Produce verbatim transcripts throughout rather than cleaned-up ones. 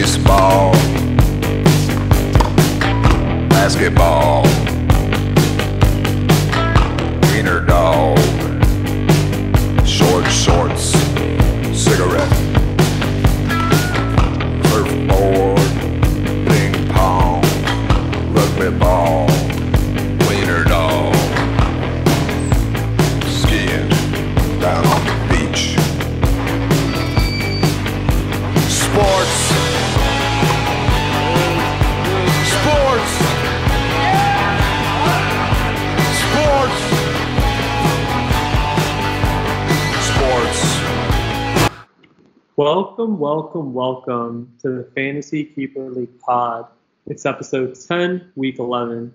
baseball, basketball, wiener dog, short shorts, cigarette, surfboard, ping pong, rugby ball, wiener dog, skiing down on the beach, sports. Welcome, welcome, welcome to the Fantasy Keeper League pod. It's episode ten, week eleven.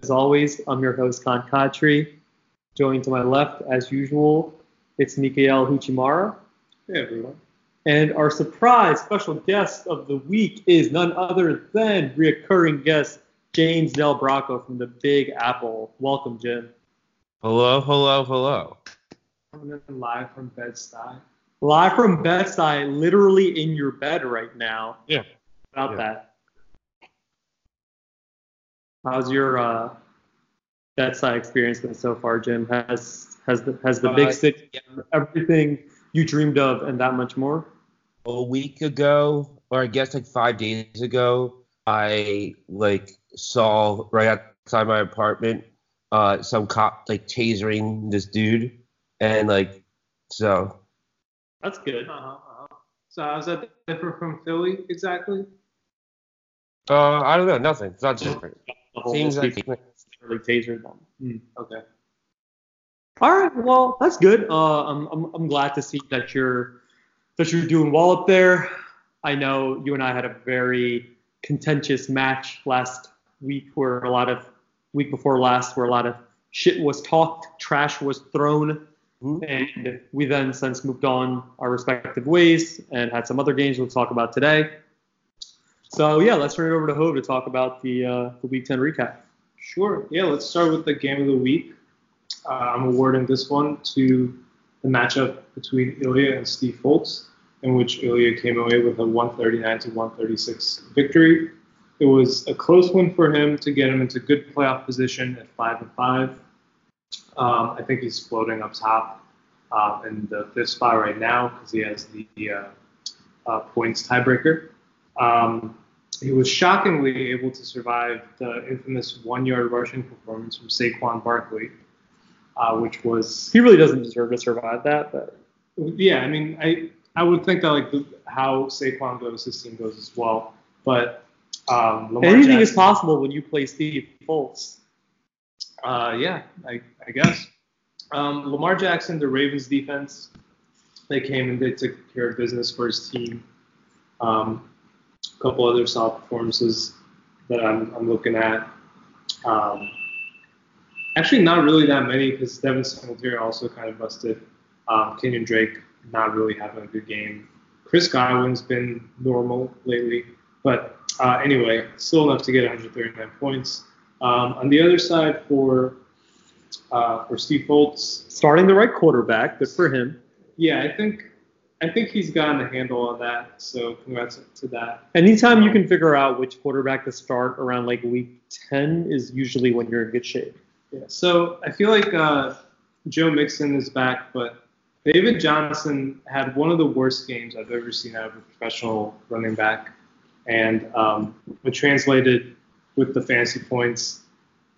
As always, I'm your host, Khan Khatri. Joined to my left, as usual, it's Mikael Huchimara. Hey, everyone. And our surprise special guest of the week is none other than recurring guest James Del Bracco from the Big Apple. Welcome, Jim. Hello, hello, hello. I'm live from Bed-Stuy. Live from Bed-Stuy, literally in your bed right now. Yeah. About yeah. that. How's your uh, Bed-Stuy experience been so far, Jim? Has has the has the uh, big city everything you dreamed of and that much more? A week ago, or I guess like five days ago, I like saw right outside my apartment uh, some cop like tasering this dude, and like so. That's good. Uh-huh, uh-huh. So how's that different from Philly exactly? Uh, I don't know. Nothing. It's not different. Seems like really tasered them. Mm, okay. All right. Well, that's good. Uh, I'm I'm I'm glad to see that you're that you're doing well up there. I know you and I had a very contentious match last week, where a lot of week before last, where a lot of shit was talked, trash was thrown. Mm-hmm. And we then since moved on our respective ways and had some other games we'll talk about today. So, yeah, let's turn it over to Hove to talk about the uh, the Week ten recap. Sure. Yeah, let's start with the game of the week. Uh, I'm awarding this one to the matchup between Ilya and Steve Foltz, in which Ilya came away with a one thirty-nine to one thirty-six victory. It was a close win for him to get him into good playoff position at five and five. Um, I think he's floating up top uh, in the fifth spot right now because he has the uh, uh, points tiebreaker. Um, he was shockingly able to survive the infamous one-yard rushing performance from Saquon Barkley, uh, which was... He really doesn't deserve to survive that, but... Yeah, I mean, I I would think that like the, how Saquon goes, his team goes as well, but... Um, Lamar Anything Jackson, is possible when you play Steve Foltz. Uh, yeah, I, I guess. Um, Lamar Jackson, the Ravens defense, they came and they took care of business for his team. Um, a couple other solid performances that I'm, I'm looking at. Um, actually, not really that many because Devin Singletary also kind of busted. Um, Kenyon Drake not really having a good game. Chris Godwin's been normal lately. But uh, anyway, still enough to get one thirty-nine points. Um, on the other side for uh, for Steve Foltz, starting the right quarterback, good for him. Yeah, I think I think he's gotten a handle on that. So congrats to that. Anytime um, you can figure out which quarterback to start around like week ten is usually when you're in good shape. Yeah. So I feel like uh, Joe Mixon is back, but David Johnson had one of the worst games I've ever seen out of a professional running back, and um, it translated. With the fantasy points,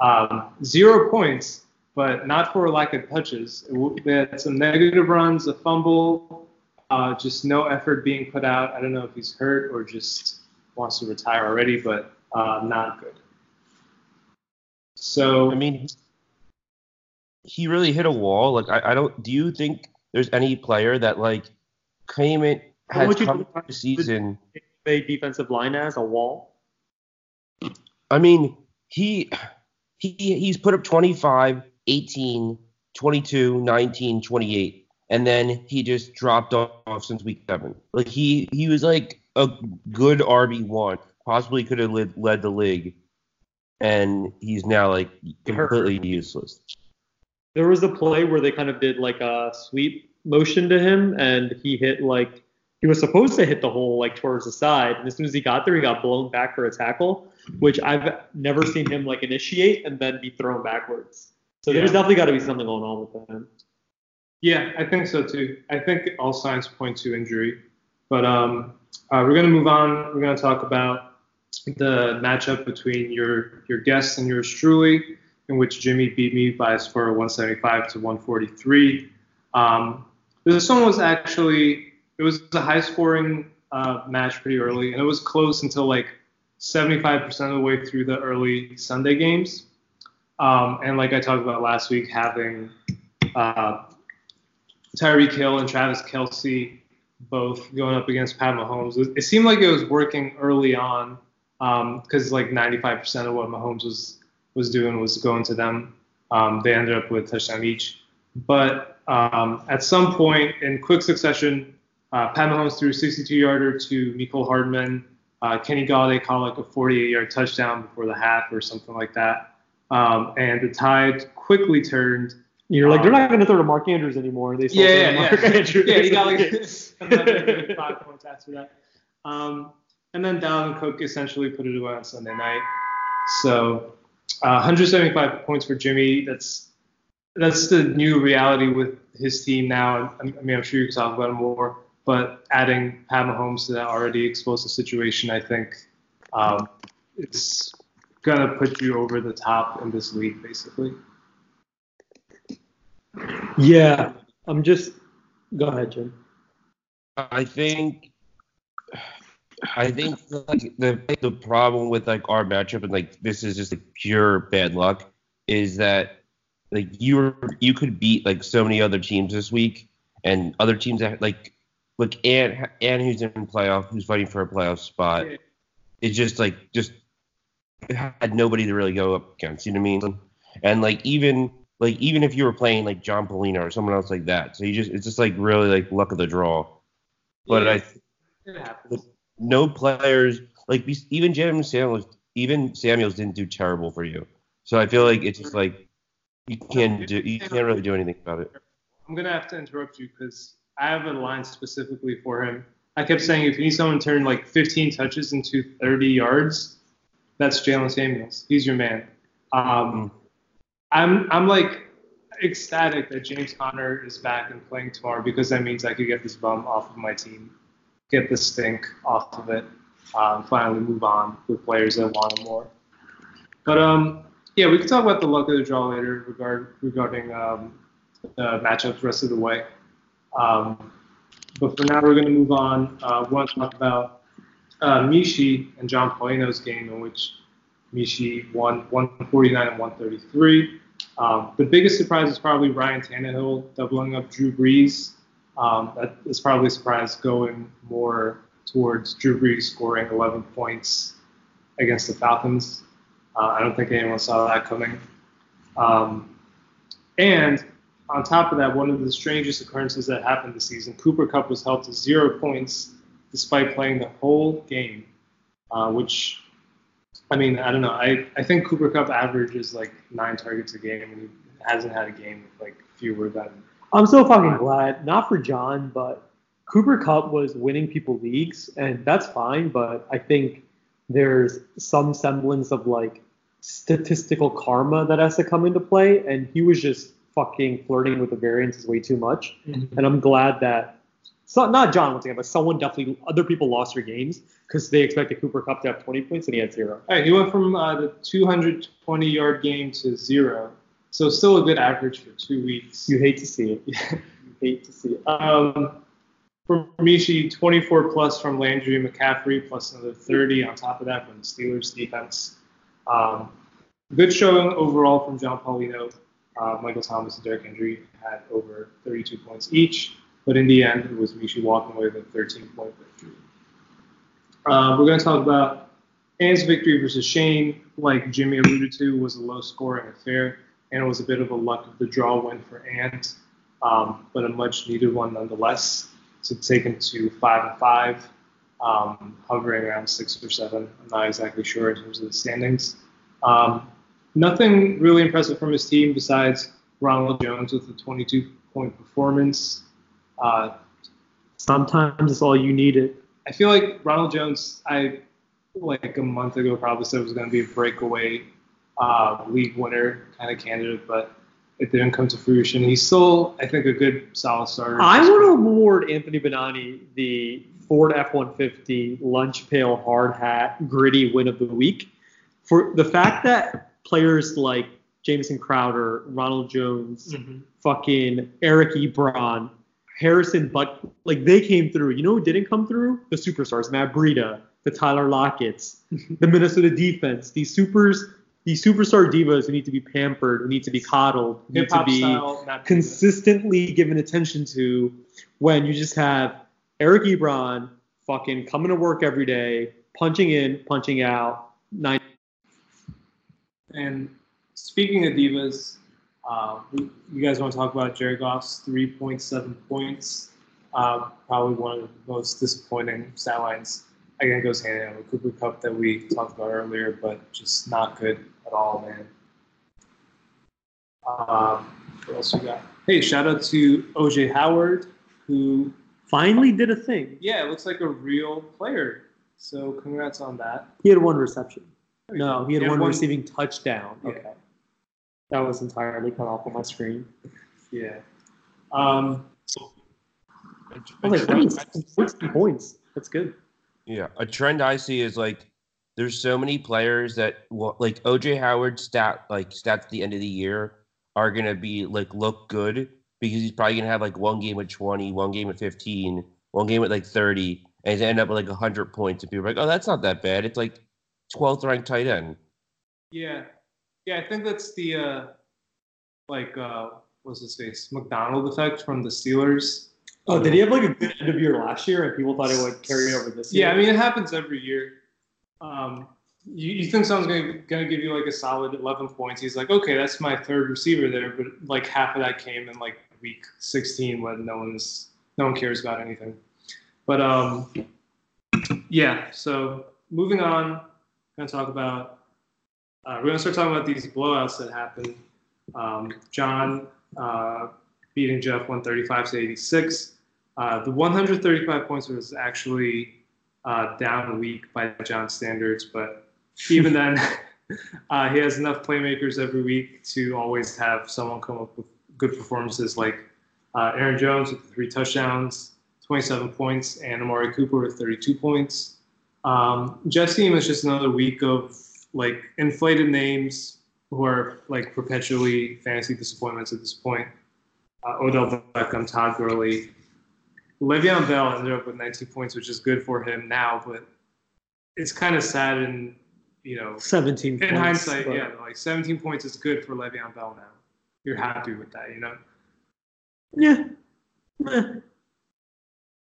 um, zero points, but not for lack of touches. It w- they had some negative runs, a fumble, uh, just no effort being put out. I don't know if he's hurt or just wants to retire already, but uh, not good. So I mean, he really hit a wall. Like I, I don't. Do you think there's any player that like came in has come into the season? Play defensive line as a wall. I mean, he he he's put up twenty-five, eighteen, twenty-two, nineteen, twenty-eight, and then he just dropped off since week seven. Like he, he was like a good R B one, possibly could have led, led the league, and he's now like completely useless. There was a play where they kind of did like a sweep motion to him, and he hit like He was supposed to hit the hole like towards the side, and as soon as he got there, he got blown back for a tackle, which I've never seen him like initiate and then be thrown backwards. So yeah. There's definitely got to be something going on with him. Yeah, I think so too. I think all signs point to injury. But um, uh, we're going to move on. We're going to talk about the matchup between your your guests and yours truly, in which Jimmy beat me by a score of one seventy-five to one forty-three. Um, this one was actually. It was a high-scoring uh, match pretty early, and it was close until like seventy-five percent of the way through the early Sunday games. Um, and like I talked about last week, having uh, Tyreek Hill and Travis Kelce both going up against Pat Mahomes, it seemed like it was working early on because um, like ninety-five percent of what Mahomes was, was doing was going to them. Um, they ended up with a touchdown each. But um, at some point in quick succession, Uh, Pat Mahomes threw a sixty-two-yarder to Mecole Hardman. Uh, Kenny Golladay caught like a forty-eight-yard touchdown before the half or something like that. Um, and the tide quickly turned. You're um, like, they're not going to throw to Mark Andrews anymore. They still yeah, yeah, Mark yeah. Andrews. Yeah, he got like five points after that. Um, and then Dalvin Cook essentially put it away on Sunday night. So uh, one seventy-five points for Jimmy. That's that's the new reality with his team now. I mean, I'm sure you can talk about it more. But adding Pat Mahomes to that already explosive situation, I think um, it's going to put you over the top in this league, basically. Yeah, I'm just – go ahead, Jim. I think I think like the the problem with, like, our matchup and, like, this is just, like, pure bad luck is that, like, you were, you could beat, like, so many other teams this week and other teams that, like – Look, and and who's in playoff, who's fighting for a playoff spot, it's just like just had nobody to really go up against. You know what I mean? And like even like even if you were playing like John Paulino or someone else like that, so you just it's just like really like luck of the draw. But yeah, I it happens. No players like even James Samuels even Samuels didn't do terrible for you. So I feel like it's just like you can't do you can't really do anything about it. I'm gonna have to interrupt you because I have a line specifically for him. I kept saying if you need someone to turn like fifteen touches into thirty yards, that's Jalen Samuels. He's your man. Um, I'm I'm like ecstatic that James Conner is back and playing tomorrow because that means I could get this bum off of my team, get the stink off of it, um, finally move on with players that want him more. But um, yeah, we can talk about the luck of the draw later regard regarding um, the matchups rest of the way. Um, but for now, we're going to move on. Uh, we want to talk about uh, Mishi and John Paulino's game, in which Mishi won one forty-nine and one thirty-three. Um, the biggest surprise is probably Ryan Tannehill doubling up Drew Brees. Um, that is probably a surprise going more towards Drew Brees scoring eleven points against the Falcons. Uh, I don't think anyone saw that coming. Um, and... On top of that, one of the strangest occurrences that happened this season, Cooper Kupp was held to zero points despite playing the whole game, uh, which, I mean, I don't know. I, I think Cooper Kupp averages like nine targets a game, and he hasn't had a game with like fewer than. I'm so fucking glad. Not for John, but Cooper Kupp was winning people leagues, and that's fine, but I think there's some semblance of like statistical karma that has to come into play, and he was just fucking flirting with the variance is way too much. Mm-hmm. And I'm glad that, so, not John once again, but someone definitely, other people lost their games because they expected Cooper Kupp to have twenty points and he had zero. All right, he went from uh, the two twenty-yard game to zero. So still a good average for two weeks. You hate to see it. you hate to see it. Um, for Mishi, twenty-four plus from Landry McCaffrey, plus another thirty on top of that from the Steelers defense. Um, good showing overall from John Paulino. Uh, Michael Thomas and Derrick Henry had over thirty-two points each, but in the end, it was Mishi walking away with a thirteen-point victory. Uh, we're going to talk about Ann's victory versus Shane. Like Jimmy alluded to, was a low-scoring affair, and it was a bit of a luck of the draw win for Ann, um, but a much-needed one nonetheless. So taken to five and five, um, hovering around six or seven. I'm not exactly sure in terms of the standings. Um, Nothing really impressive from his team besides Ronald Jones with a twenty-two-point performance. Uh, sometimes it's all you needed. I feel like Ronald Jones, I like a month ago probably said it was going to be a breakaway uh, league winner kind of candidate, but it didn't come to fruition. He's still, I think, a good, solid starter. I want to award Anthony Benani the Ford F one fifty lunch pail hard hat gritty win of the week for the fact that players like Jamison Crowder, Ronald Jones, mm-hmm. fucking Eric Ebron, Harrison Butt, like they came through. You know who didn't come through? The superstars, Matt Breida, the Tyler Lockett's, the Minnesota defense, these supers, these superstar divas who need to be pampered, who need to be coddled, who need to be style, consistently given attention to, when you just have Eric Ebron fucking coming to work every day, punching in, punching out. Nine- and speaking of divas, uh, you guys want to talk about Jared Goff's three point seven points? Uh, probably one of the most disappointing stat lines. Again, it goes hand in hand with Cooper Kupp that we talked about earlier, but just not good at all, man. Um, what else we got? Hey, shout out to O J Howard, who finally did a thing. Yeah, it looks like a real player. So congrats on that. He had one reception. No, he had, he had one, one receiving touchdown. Okay. Yeah. That was entirely cut off on my screen. Yeah. Um, I was like, that was sixty points. That's good. Yeah. A trend I see is, like, there's so many players that, like, O J Howard's stat, like, stats at the end of the year are going to be, like, look good, because he's probably going to have, like, one game with twenty, one game with fifteen, one game with, like, thirty, and he's going to end up with, like, one hundred points. And people are like, oh, that's not that bad. It's, like, twelfth-ranked tight end. Yeah. Yeah, I think that's the, uh, like, uh, what's his face? McDonald effect from the Steelers. Oh, did he have, like, a good end of year last year, and people thought it would carry over this year? Yeah, I mean, it happens every year. Um, you, you think someone's going to give you, like, a solid eleven points. He's like, okay, that's my third receiver there, but, like, half of that came in, like, week sixteen when no one's no one cares about anything. But um yeah, so moving on, I'm gonna talk about uh, we're gonna start talking about these blowouts that happened. Um, John uh, beating Jeff one thirty-five to eighty-six. Uh, the one thirty-five points was actually uh, down a week by John's standards, but even then, uh, he has enough playmakers every week to always have someone come up with good performances, like uh, Aaron Jones with three touchdowns, twenty-seven points, and Amari Cooper with thirty-two points. Um, Jeff's team is just another week of, like, inflated names who are, like, perpetually fantasy disappointments at this point. Uh, Odell Beckham, Todd Gurley. Le'Veon Bell ended up with nineteen points, which is good for him now, but it's kind of sad in, you know, seventeen in points, hindsight, but... yeah, like seventeen points is good for Le'Veon Bell now. You're happy with that, you know? Yeah.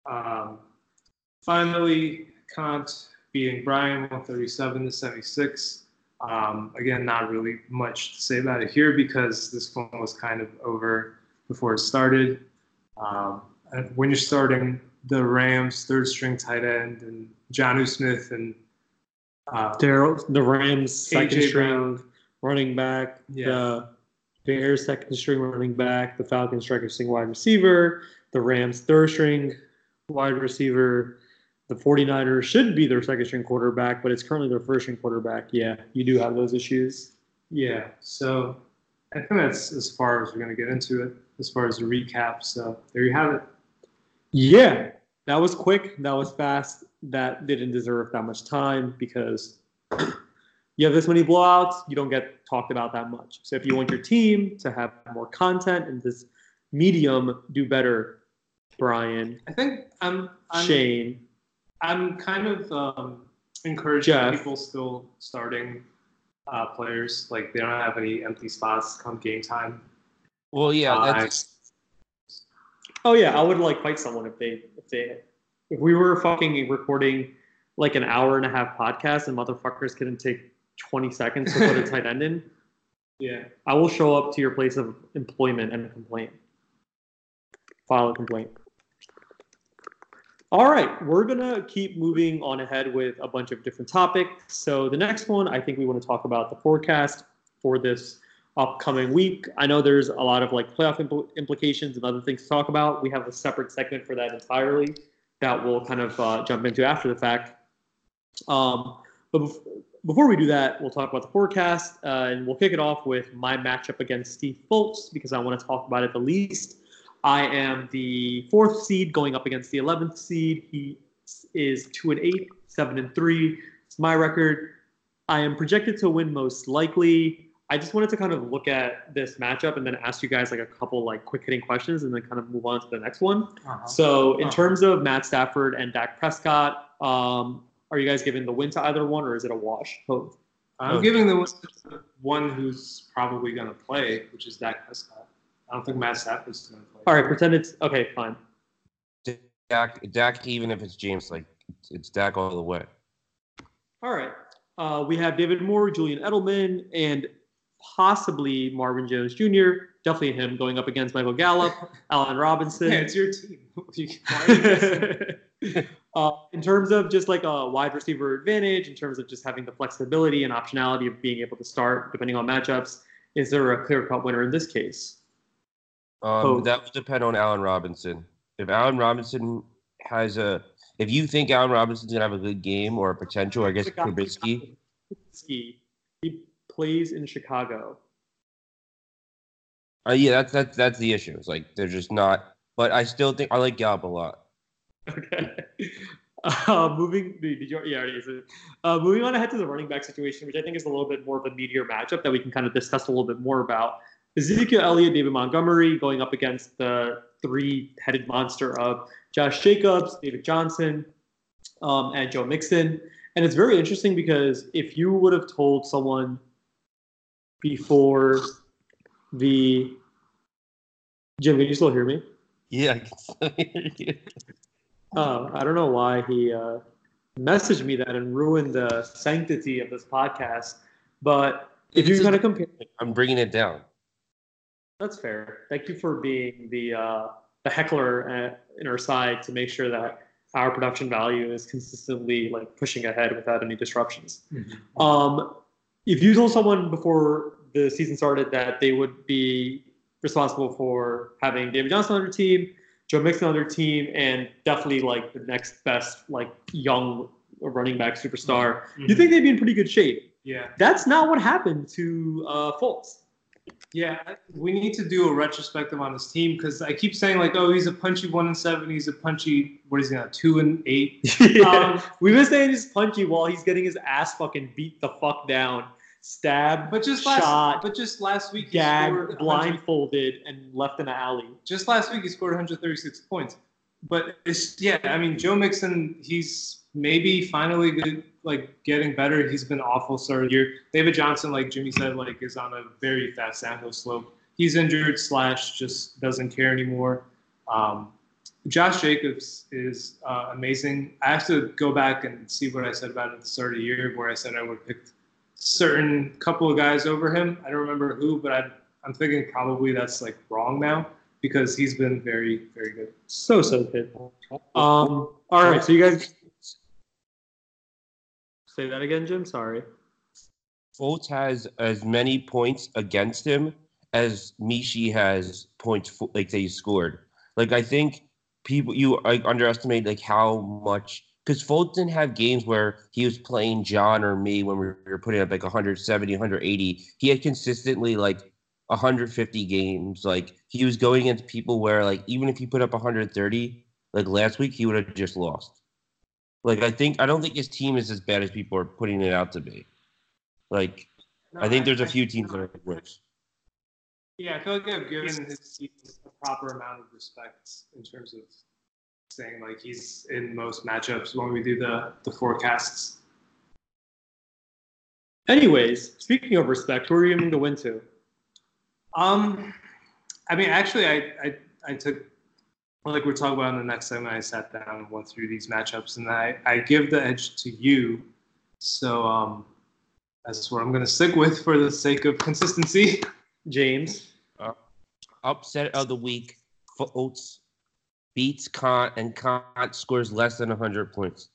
um, finally, Kant beating Brian one thirty-seven to seventy-six. Um, again, not really much to say about it here because this one was kind of over before it started. Um, and when you're starting the Rams' third string tight end and Jonnu Smith and uh, Darryl, the Rams' second string running back, yeah. the Bears' second string running back, the Falcons' second string wide receiver, the Rams' third string wide receiver, the 49ers should be their second string quarterback, but it's currently their first string quarterback. Yeah, you do have those issues. Yeah, so I think that's as far as we're going to get into it, as far as the recap. So there you have it. Yeah, that was quick. That was fast. That didn't deserve that much time because you have this many blowouts, you don't get talked about that much. So if you want your team to have more content and this medium do better, Brian, I think I'm, I'm Shane, I'm kind of um, encouraging Jeff, people still starting uh, players, like they don't have any empty spots come game time. Well, yeah. Uh, that's... Oh yeah, I would like fight someone if they if they if we were fucking recording like an hour and a half podcast and motherfuckers couldn't take twenty seconds to put a tight end in, yeah, I will show up to your place of employment and complain. File a complaint. All right, we're going to keep moving on ahead with a bunch of different topics. So the next one, I think we want to talk about the forecast for this upcoming week. I know there's a lot of like playoff impl- implications and other things to talk about. We have a separate segment for that entirely. that we'll kind of uh, jump into after the fact. Um, but bef- before we do that, we'll talk about the forecast, uh, and we'll kick it off with my matchup against Steve Foltz, because I want to talk about it the least. I am the fourth seed going up against the eleventh seed. He is two and eight, seven and three. It's my record. I am projected to win most likely. I just wanted to kind of look at this matchup and then ask you guys like a couple like quick hitting questions and then kind of move on to the next one. Uh-huh. So in uh-huh. terms of Matt Stafford and Dak Prescott, um, are you guys giving the win to either one, or is it a wash? Both. I'm Both. giving the win to one who's probably going to play, which is Dak Prescott. I don't think Matt Stafford's going to play. All right, pretend it's okay. Fine. Dak, Dak, even if it's James, like it's Dak all the way. All right. Uh, we have David Moore, Julian Edelman, and possibly Marvin Jones Junior Definitely him going up against Michael Gallup, Allen Robinson. Yeah, it's your team. uh, in terms of just like a wide receiver advantage, in terms of just having the flexibility and optionality of being able to start depending on matchups, is there a clear-cut winner in this case? Um, oh. That would depend on Allen Robinson. If Allen Robinson has a, if you think Allen Robinson's gonna have a good game or a potential, I guess Trubisky. He plays in Chicago. Uh, yeah, that's that's that's the issue. It's like they're just not. But I still think I like Gallup a lot. Okay. Uh, moving, did you, yeah, already answered. Uh, moving on ahead to the running back situation, which I think is a little bit more of a meatier matchup that we can kind of discuss a little bit more about. Ezekiel Elliott, David Montgomery going up against the three-headed monster of Josh Jacobs, David Johnson, um, and Joe Mixon. And it's very interesting because if you would have told someone before the – Jim, can you still hear me? Yeah, I can still hear you. Uh, I don't know why he uh, messaged me that and ruined the sanctity of this podcast. But if you're going to compare – I'm bringing it down. That's fair. Thank you for being the uh, the heckler at, in our side to make sure that our production value is consistently like pushing ahead without any disruptions. Mm-hmm. Um, if you told someone before the season started that they would be responsible for having David Johnson on their team, Joe Mixon on their team, and definitely like the next best like young running back superstar, mm-hmm. you think they'd be in pretty good shape. Yeah, that's not what happened to uh, Fultz. Yeah, we need to do a retrospective on this team because I keep saying like, oh, he's a punchy one and seven. He's a punchy, what is he now, two and eight? yeah. um, we've been saying he's punchy while he's getting his ass fucking beat the fuck down, stabbed, but just shot, last, but just last week, gagged, he scored blindfolded, and left in an alley. Just last week, he scored one hundred thirty-six points. But it's, yeah, I mean, Joe Mixon, he's maybe finally good. Like getting better, he's been awful start of the year. David Johnson, like Jimmy said, like is on a very fast downhill slope. He's injured slash just doesn't care anymore. Um, Josh Jacobs is uh, amazing. I have to go back and see what I said about it at the start of the year, where I said I would have picked certain couple of guys over him. I don't remember who, but I, I'm thinking probably that's like wrong now because he's been very, very good. So so good. Um, all right, so you guys. Say that again, Jim. Sorry. Fultz has as many points against him as Mishi has points for, like they scored. Like I think people you like, underestimate like how much because Fultz didn't have games where he was playing John or me when we were putting up like one seventy, one eighty. He had consistently like one fifty games. Like he was going against people where like even if he put up one thirty, like last week he would have just lost. Like, I think, I don't think his team is as bad as people are putting it out to be. Like, no, I think there's a few teams that are worse. Yeah, I feel like I've given his team the proper amount of respect in terms of saying, like, he's in most matchups when we do the, the forecasts. Anyways, speaking of respect, who are you giving the win to? Um, I mean, actually, I, I, I took... Like we're talking about in the next segment, I sat down and went through these matchups, and I, I give the edge to you. So um, that's what I'm going to stick with for the sake of consistency. James. Uh, upset of the week. Fultz beats Kant, and Kant scores less than one hundred points.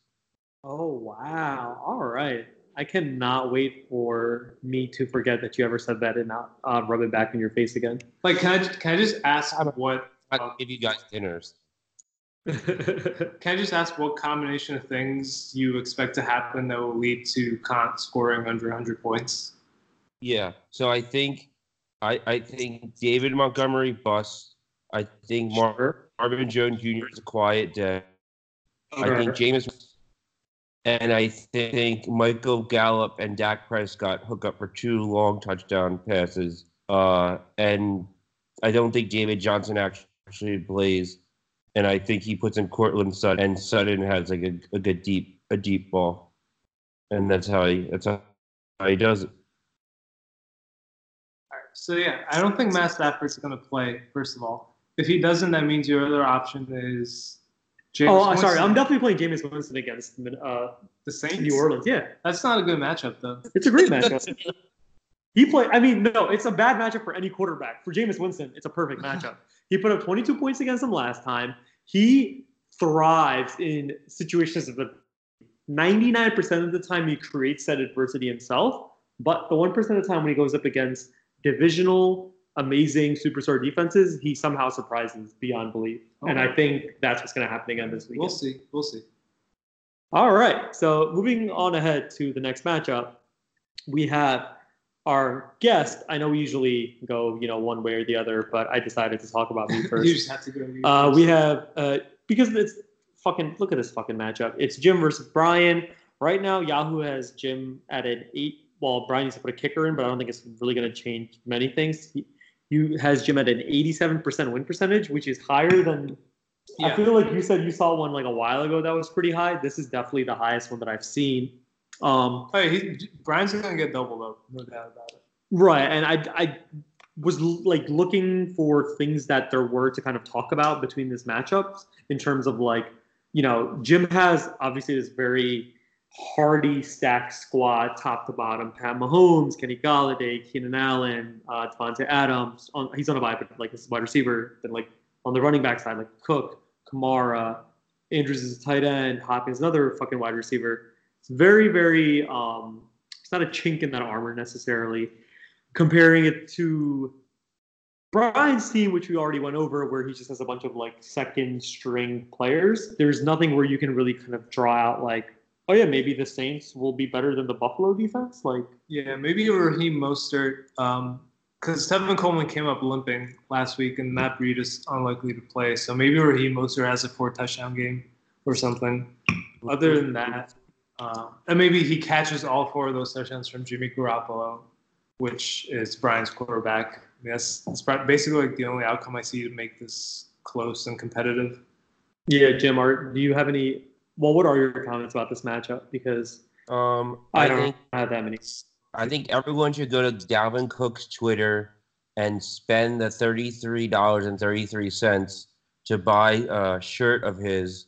Oh, wow. All right. I cannot wait for me to forget that you ever said that and not uh, rub it back in your face again. Like, can I, can I just ask what... I'll give you guys dinners. Can I just ask what combination of things you expect to happen that will lead to Kant scoring under one hundred points? Yeah, so I think I, I think David Montgomery busts. I think Mar- Marvin Jones Junior is a quiet day. I think Jameis and I think Michael Gallup and Dak Prescott hook up for two long touchdown passes. Uh, and I don't think David Johnson actually plays. And I think he puts in Courtland Sutton, and Sutton has like a, a good deep a deep ball, and that's how he that's how he does it. All right. So yeah, I don't think Matt Stafford's going to play. First of all, if he doesn't, that means your other option is James. Oh, Winston. Sorry, I'm definitely playing Jameis Winston against uh, the Saints, New Orleans. Yeah, that's not a good matchup though. It's a great matchup. He played. I mean, no, it's a bad matchup for any quarterback. For Jameis Winston, it's a perfect matchup. He put up twenty-two points against him last time. He thrives in situations of the ninety-nine percent of the time he creates that adversity himself, but the one percent of the time when he goes up against divisional, amazing superstar defenses, he somehow surprises beyond belief. Okay. And I think that's what's going to happen again this weekend. We'll see. We'll see. All right. So moving on ahead to the next matchup, we have our guest. I know we usually go, you know, one way or the other, but I decided to talk about me first. You just have to go to me uh, first. We have, uh, because it's fucking, look at this fucking matchup. It's Jim versus Brian. Right now, Yahoo has Jim at an eight. Well, Brian needs to put a kicker in, but I don't think it's really going to change many things. He, he has Jim at an eighty-seven percent win percentage, which is higher than, yeah. I feel like you said you saw one like a while ago that was pretty high. This is definitely the highest one that I've seen. Um, oh, yeah, he, Brian's gonna get double though, no doubt about it. Right, and I, I was l- like looking for things that there were to kind of talk about between these matchups in terms of like, you know, Jim has obviously this very hardy stacked squad, top to bottom. Pat Mahomes, Kenny Golladay, Keenan Allen, uh, Devontae Adams. On, he's on a bye, but like this is wide receiver. Then like on the running back side, like Cook, Kamara, Andrews is a tight end, Hopkins another fucking wide receiver. Very, very, um, it's not a chink in that armor necessarily. Comparing it to Brian's team, which we already went over, where he just has a bunch of like second string players, there's nothing where you can really kind of draw out like, oh yeah, maybe the Saints will be better than the Buffalo defense. Like, yeah, maybe Raheem Mostert, um, because Tevin Coleman came up limping last week and Matt Breida is unlikely to play. So maybe Raheem Mostert has a four touchdown game or something. Other than that, Uh, and maybe he catches all four of those touchdowns from Jimmy Garoppolo, which is Brian's quarterback. I mean, that's, that's basically like the only outcome I see to make this close and competitive. Yeah, Jim, are, do you have any – well, what are your comments about this matchup? Because um, I, I don't think, have that many. I think everyone should go to Dalvin Cook's Twitter and spend the thirty-three dollars and thirty-three cents to buy a shirt of his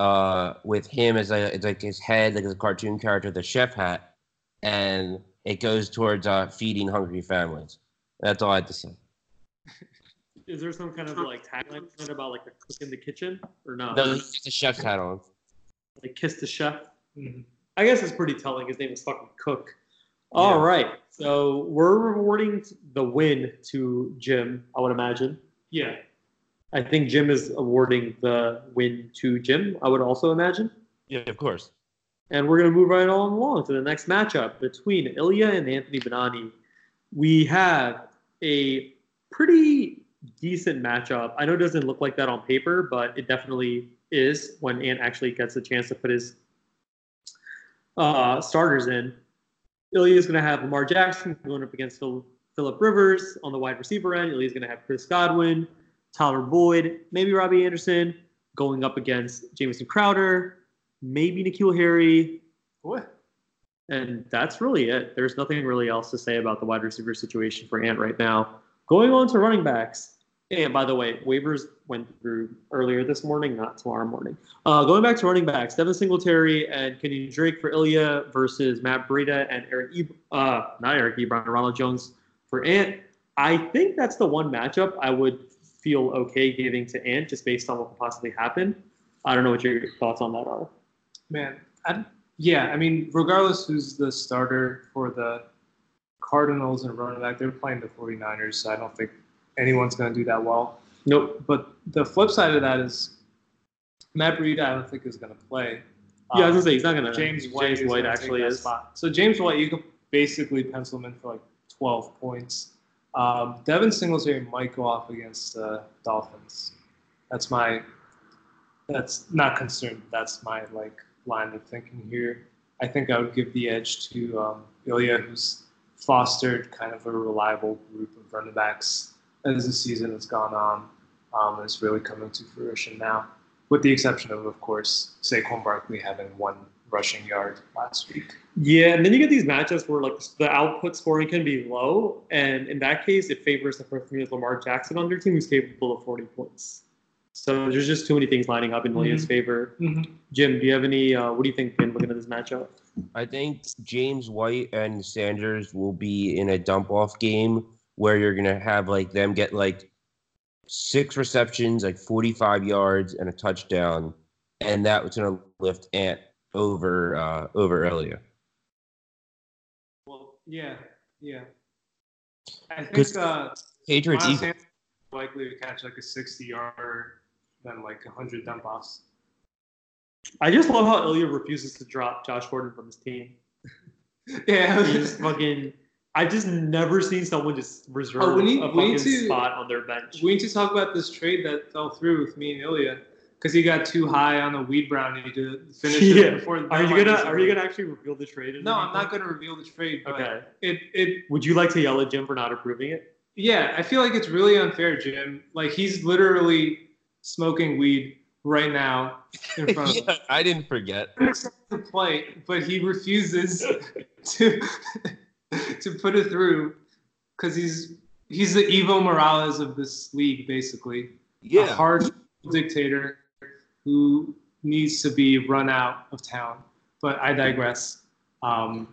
uh with him as a, it's like his head, like a cartoon character, the chef hat, and it goes towards uh feeding hungry families. That's all I had to say. Is there some kind of like tagline about like a cook in the kitchen or not? No, it's the chef's hat on. Like kiss the chef. Mm-hmm. I guess it's pretty telling. His name is fucking Cook. All yeah. Right, so we're rewarding the win to Jim, I would imagine. Yeah. I think Jim is awarding the win to Jim, I would also imagine. Yeah, of course. And we're going to move right on along to the next matchup between Ilya and Anthony Benani. We have a pretty decent matchup. I know it doesn't look like that on paper, but it definitely is when Ant actually gets a chance to put his uh, starters in. Ilya is going to have Lamar Jackson going up against Phil- Phillip Rivers on the wide receiver end. Ilya is going to have Chris Godwin, Tyler Boyd, maybe Robbie Anderson, going up against Jamison Crowder, maybe N'Keal Harry. What? And that's really it. There's nothing really else to say about the wide receiver situation for Ant right now. Going on to running backs. And by the way, waivers went through earlier this morning, not tomorrow morning. Uh, going back to running backs, Devin Singletary and Kenny Drake for Ilya versus Matt Breida and Eric Ebron, uh, not Eric Ebron, Ronald Jones for Ant. I think that's the one matchup I would feel okay giving to Ant just based on what could possibly happen. I don't know what your thoughts on that are. Man, I, yeah, I mean, regardless who's the starter for the Cardinals and running back, they're playing the 49ers, so I don't think anyone's going to do that well. Nope. But the flip side of that is Matt Breida, I don't think, is going to play. Yeah, I was going to say, he's not going to. James White, James White actually is. Spot. So James White, you could basically pencil him in for like twelve points. Um, Devin Singletary might go off against uh, Dolphins. That's my – that's not concerned. That's my, like, line of thinking here. I think I would give the edge to um, Ilya, who's fostered kind of a reliable group of running backs as the season has gone on. Um, and it's really coming to fruition now, with the exception of, of course, Saquon Barkley having one rushing yard last week. Yeah, and then you get these matchups where, like, the output scoring can be low, and in that case, it favors the person who has Lamar Jackson on their team, who's capable of forty points. So there's just too many things lining up in mm-hmm. Ilya's favor. Mm-hmm. Jim, do you have any uh, – what do you think, Ben, looking at this matchup? I think James White and Sanders will be in a dump-off game where you're going to have, like, them get, like, six receptions, like forty-five yards, and a touchdown, and that was going to lift Ant over uh, over Ilya. Well, yeah, yeah. I think uh, Patriots is likely to catch like a sixty-yarder, than like a hundred dump offs. I just love how Ilya refuses to drop Josh Gordon from his team. Yeah, he just fucking. I've just never seen someone just reserve oh, need, a fucking to, spot on their bench. We need to talk about this trade that fell through with me and Ilya because he got too high on the weed brown and he did finish yeah. it before. The are you gonna Are you gonna actually reveal the trade? No, I'm not gonna reveal the trade. But okay. It it. Would you like to yell at Jim for not approving it? Yeah, I feel like it's really unfair, Jim. Like he's literally smoking weed right now in front yeah, of him. I didn't forget. To play, but he refuses to. to put it through, because he's he's the Evo Morales of this league, basically. Yeah. A hard dictator who needs to be run out of town. But I digress. Um,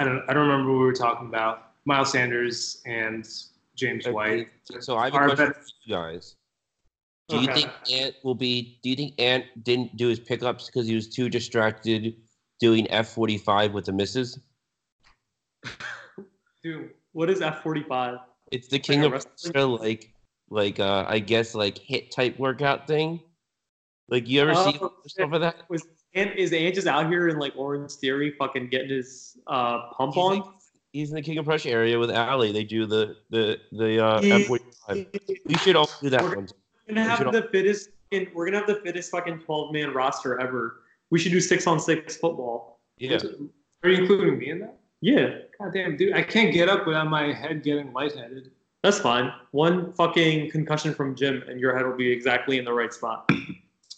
I don't I don't remember what we were talking about. Miles Sanders and James White. So I have a question for you guys. Do you okay. think Ant will be? Do you think Ant didn't do his pickups because he was too distracted doing F forty-five with the misses? Dude, what is F forty-five? It's the king like of wrestling, like, like uh, I guess, like hit type workout thing. Like, you ever oh, see stuff of that? Was Ant, is Ant just out here in like Orange Theory, fucking getting his uh, pump he's on? Like, he's in the King of Prussia area with Allie. They do the the the uh, F forty-five. We should all do that. We're one time. Gonna have all- the fittest. We're gonna have the fittest fucking twelve-man roster ever. We should do six-on-six football. Yeah. Are you including me in that? Yeah. Goddamn, dude. I can't get up without my head getting lightheaded. That's fine. One fucking concussion from Jim and your head will be exactly in the right spot.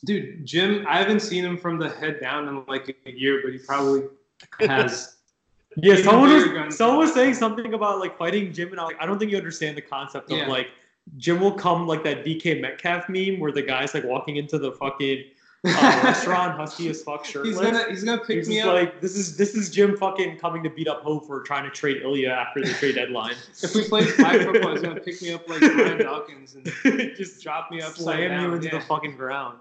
Dude, Jim, I haven't seen him from the head down in like a year, but he probably has. Yeah, someone was, someone was saying something about like fighting Jim, and I, like, I don't think you understand the concept of yeah. like Jim will come like that D K Metcalf meme where the guy's like walking into the fucking Uh, restaurant, husky as fuck, shirtless. He's gonna, he's gonna pick he's me up. Like, this is this is Jim fucking coming to beat up Ho for trying to trade Ilya after the trade deadline. If we play five football, he's gonna pick me up like Brian Dawkins and just drop me upside slam down. Slam you into yeah. the fucking ground.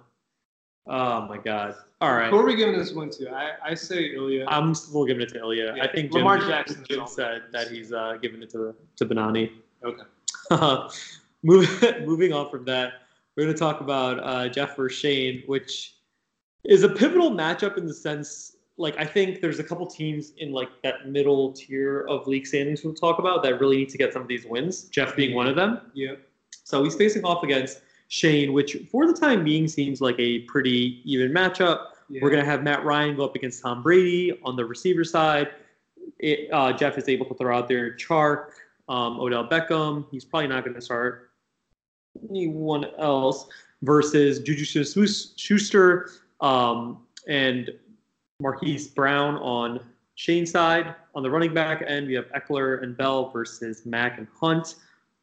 Oh my god! All right. Who are we giving this one to? I, I say Ilya. I'm still giving it to Ilya. Yeah. I think Jim, Lamar Jackson Jim said that he's uh, giving it to to Benani. Okay. Uh, moving moving on from that. We're going to talk about uh, Jeff versus Shane, which is a pivotal matchup in the sense, like, I think there's a couple teams in, like, that middle tier of league standings we'll talk about that really need to get some of these wins, Jeff being one of them. Yeah. So he's facing off against Shane, which for the time being seems like a pretty even matchup. Yeah. We're going to have Matt Ryan go up against Tom Brady on the receiver side. It, uh, Jeff is able to throw out there Chark, um, Odell Beckham. He's probably not going to start anyone else versus Juju Schuster um, and Marquise Brown on Shane's side. On the running back end, we have Eckler and Bell versus Mack and Hunt,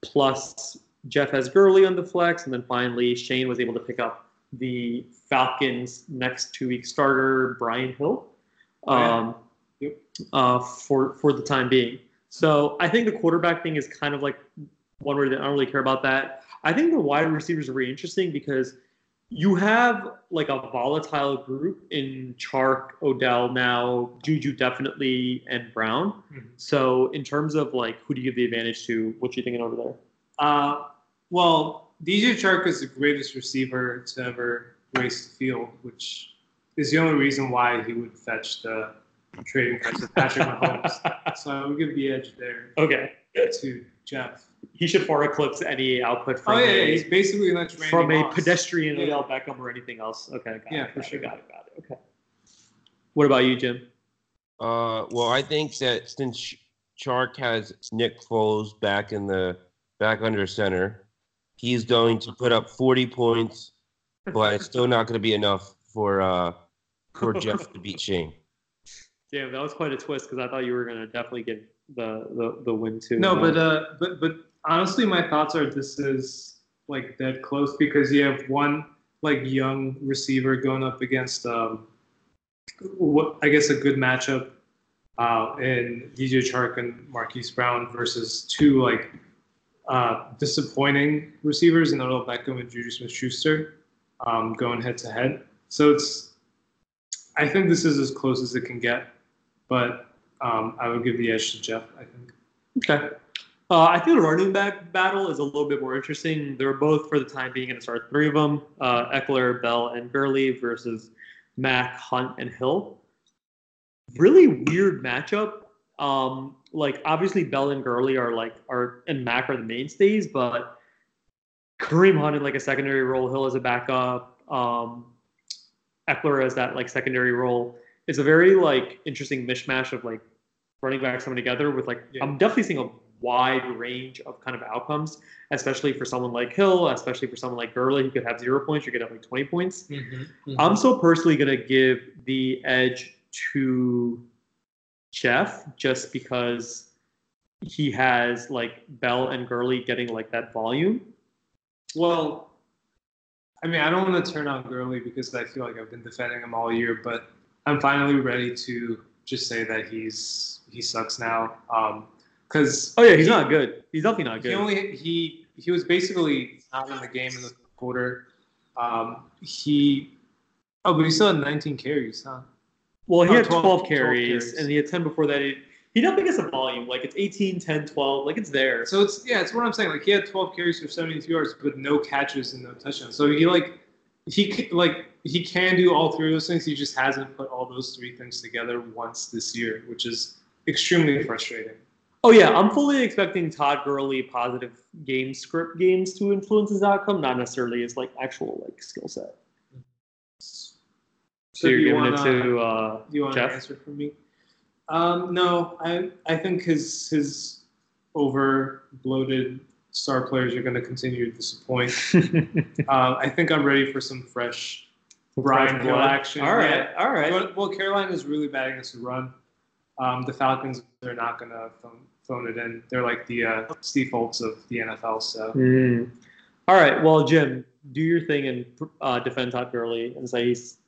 plus Jeff has Gurley on the flex. And then finally, Shane was able to pick up the Falcons' next two-week starter, Brian Hill, um, yeah. uh, for, for the time being. So I think the quarterback thing is kind of like one word that I don't really care about that. I think the wide receivers are really interesting because you have like a volatile group in Chark, Odell now, Juju definitely, and Brown. Mm-hmm. So in terms of like who do you give the advantage to, what you thinking over there? Uh, well, D J Chark is the greatest receiver to ever race the field, which is the only reason why he would fetch the trading price of Patrick Mahomes. So I would give the edge there. Okay. To Jeff. He should far eclipse any output from, oh, yeah, a, he's basically like from a pedestrian yeah. Odell Beckham or anything else. Okay, got yeah, it. for got sure. It, got it, got it. Okay. What about you, Jim? Uh, well, I think that since Chark has Nick Foles back in the back under center, he's going to put up forty points, but it's still not going to be enough for uh, for Jeff to beat Shane. Damn, that was quite a twist because I thought you were going to definitely get the, the, the win too. No, but uh, but but honestly, my thoughts are this is like dead close because you have one like young receiver going up against um, what I guess a good matchup. Uh, and D J Chark and Marquise Brown versus two like uh, disappointing receivers in Odell Beckham and Juju Smith-Schuster um, going head to head. So it's, I think this is as close as it can get, but um, I would give the edge to Jeff. I think. Okay, uh, I think the running back battle is a little bit more interesting. They're both for the time being going to start three of them: uh, Eckler, Bell, and Gurley versus Mack, Hunt, and Hill. Really weird matchup. Um, like obviously Bell and Gurley are like are and Mack are the mainstays, but Kareem Hunt in like a secondary role, Hill as a backup, um, Eckler as that like secondary role. It's a very like interesting mishmash of like running backs coming together with like yeah. I'm definitely seeing a wide range of kind of outcomes, especially for someone like Hill, especially for someone like Gurley who could have zero points, you could have like twenty points. Mm-hmm, mm-hmm. I'm still personally gonna give the edge to Jeff just because he has like Bell and Gurley getting like that volume. Well, I mean, I don't want to turn on Gurley because I feel like I've been defending him all year, but I'm finally ready to just say that he's he sucks now. Um, because oh yeah, he's he, not good. He's definitely not good. He only he he was basically not in the game in the quarter. Um, he oh, but he still had nineteen carries, huh? Well, he oh, had twelve, twelve, carries, twelve carries, and he had ten before that. He, he definitely gets a volume. Like, it's eighteen, ten, twelve. Like, it's there. So, it's yeah, it's what I'm saying. Like, he had twelve carries for seventy-two yards, but no catches and no touchdowns. So, he, like, he like he can do all three of those things. He just hasn't put all those three things together once this year, which is extremely frustrating. Oh, yeah. I'm fully expecting Todd Gurley positive game script games to influence his outcome, not necessarily his, like, actual, like, skill set. So, so you're you giving wanna, it to uh, you want Jeff? An answer for me? Um, no, I I think his his over bloated star players are going to continue to disappoint. uh, I think I'm ready for some fresh Brian Hill action. All right, yeah. all right. Well, well, Carolina is really bad against the run. Um, the Falcons they're not going to phone, phone it in. They're like the uh, Steve Foltz of the N F L. So mm. all right, well, Jim, do your thing and uh, defend Todd Gurley and say he's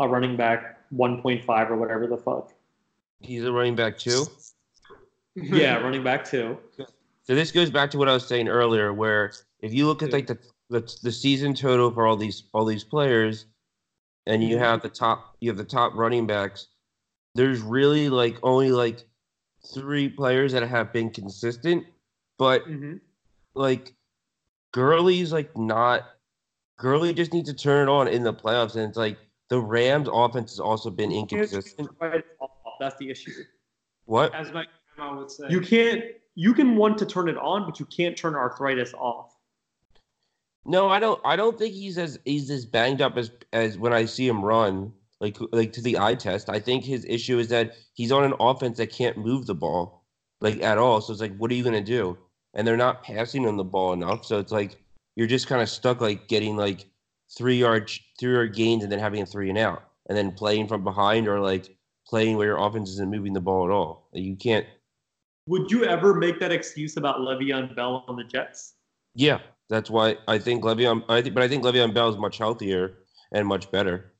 a running back one point five or whatever the fuck. He's a running back two? Yeah, running back two. So this goes back to what I was saying earlier, where if you look at like the, the the season total for all these all these players, and you have the top you have the top running backs, there's really like only like three players that have been consistent, but mm-hmm. like Gurley's like not Gurley just needs to turn it on in the playoffs, and it's like the Rams' offense has also been inconsistent. That's the issue. What? As my grandma would say. You can't. You can want to turn it on, but you can't turn arthritis off. No, I don't. I don't think he's as he's as banged up as as when I see him run, like like to the eye test. I think his issue is that he's on an offense that can't move the ball, like at all. So it's like, what are you gonna do? And they're not passing him the ball enough. So it's like you're just kind of stuck, like getting like. Three-yard three yard gains and then having a three and out and then playing from behind or, like, playing where your offense isn't moving the ball at all. Like you can't. Would you ever make that excuse about Le'Veon Bell on the Jets? Yeah, that's why I think Le'Veon – I think, but I think Le'Veon Bell is much healthier and much better.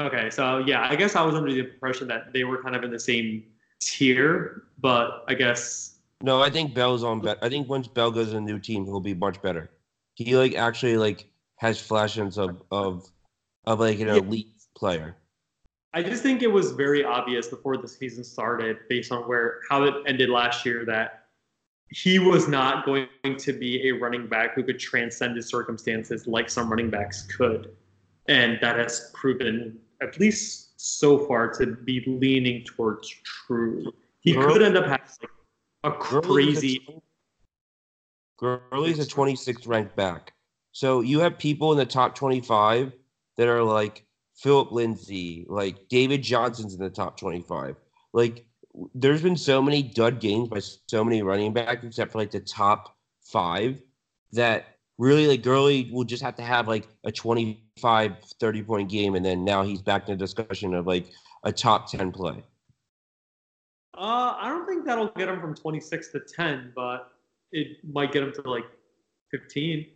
Okay, so, yeah, I guess I was under the impression that they were kind of in the same tier, but I guess – No, I think Bell's on – I think once Bell goes to a new team, he'll be much better. He like actually like has flashes of of, of like an yeah. elite player. I just think it was very obvious before the season started, based on where how it ended last year, that he was not going to be a running back who could transcend his circumstances like some running backs could. And that has proven, at least so far, to be leaning towards true. He Gurley, could end up having like a crazy... Gurley's a twenty-sixth ranked back. So you have people in the top twenty-five that are like Philip Lindsay, like David Johnson's in the top twenty-five. Like, there's been so many dud games by so many running backs, except for like the top five, that really like Gurley will just have to have like a twenty-five, thirty point game. And then now he's back in the discussion of like a top ten play. Uh, I don't think that'll get him from twenty-six to ten, but it might get him to like fifteen.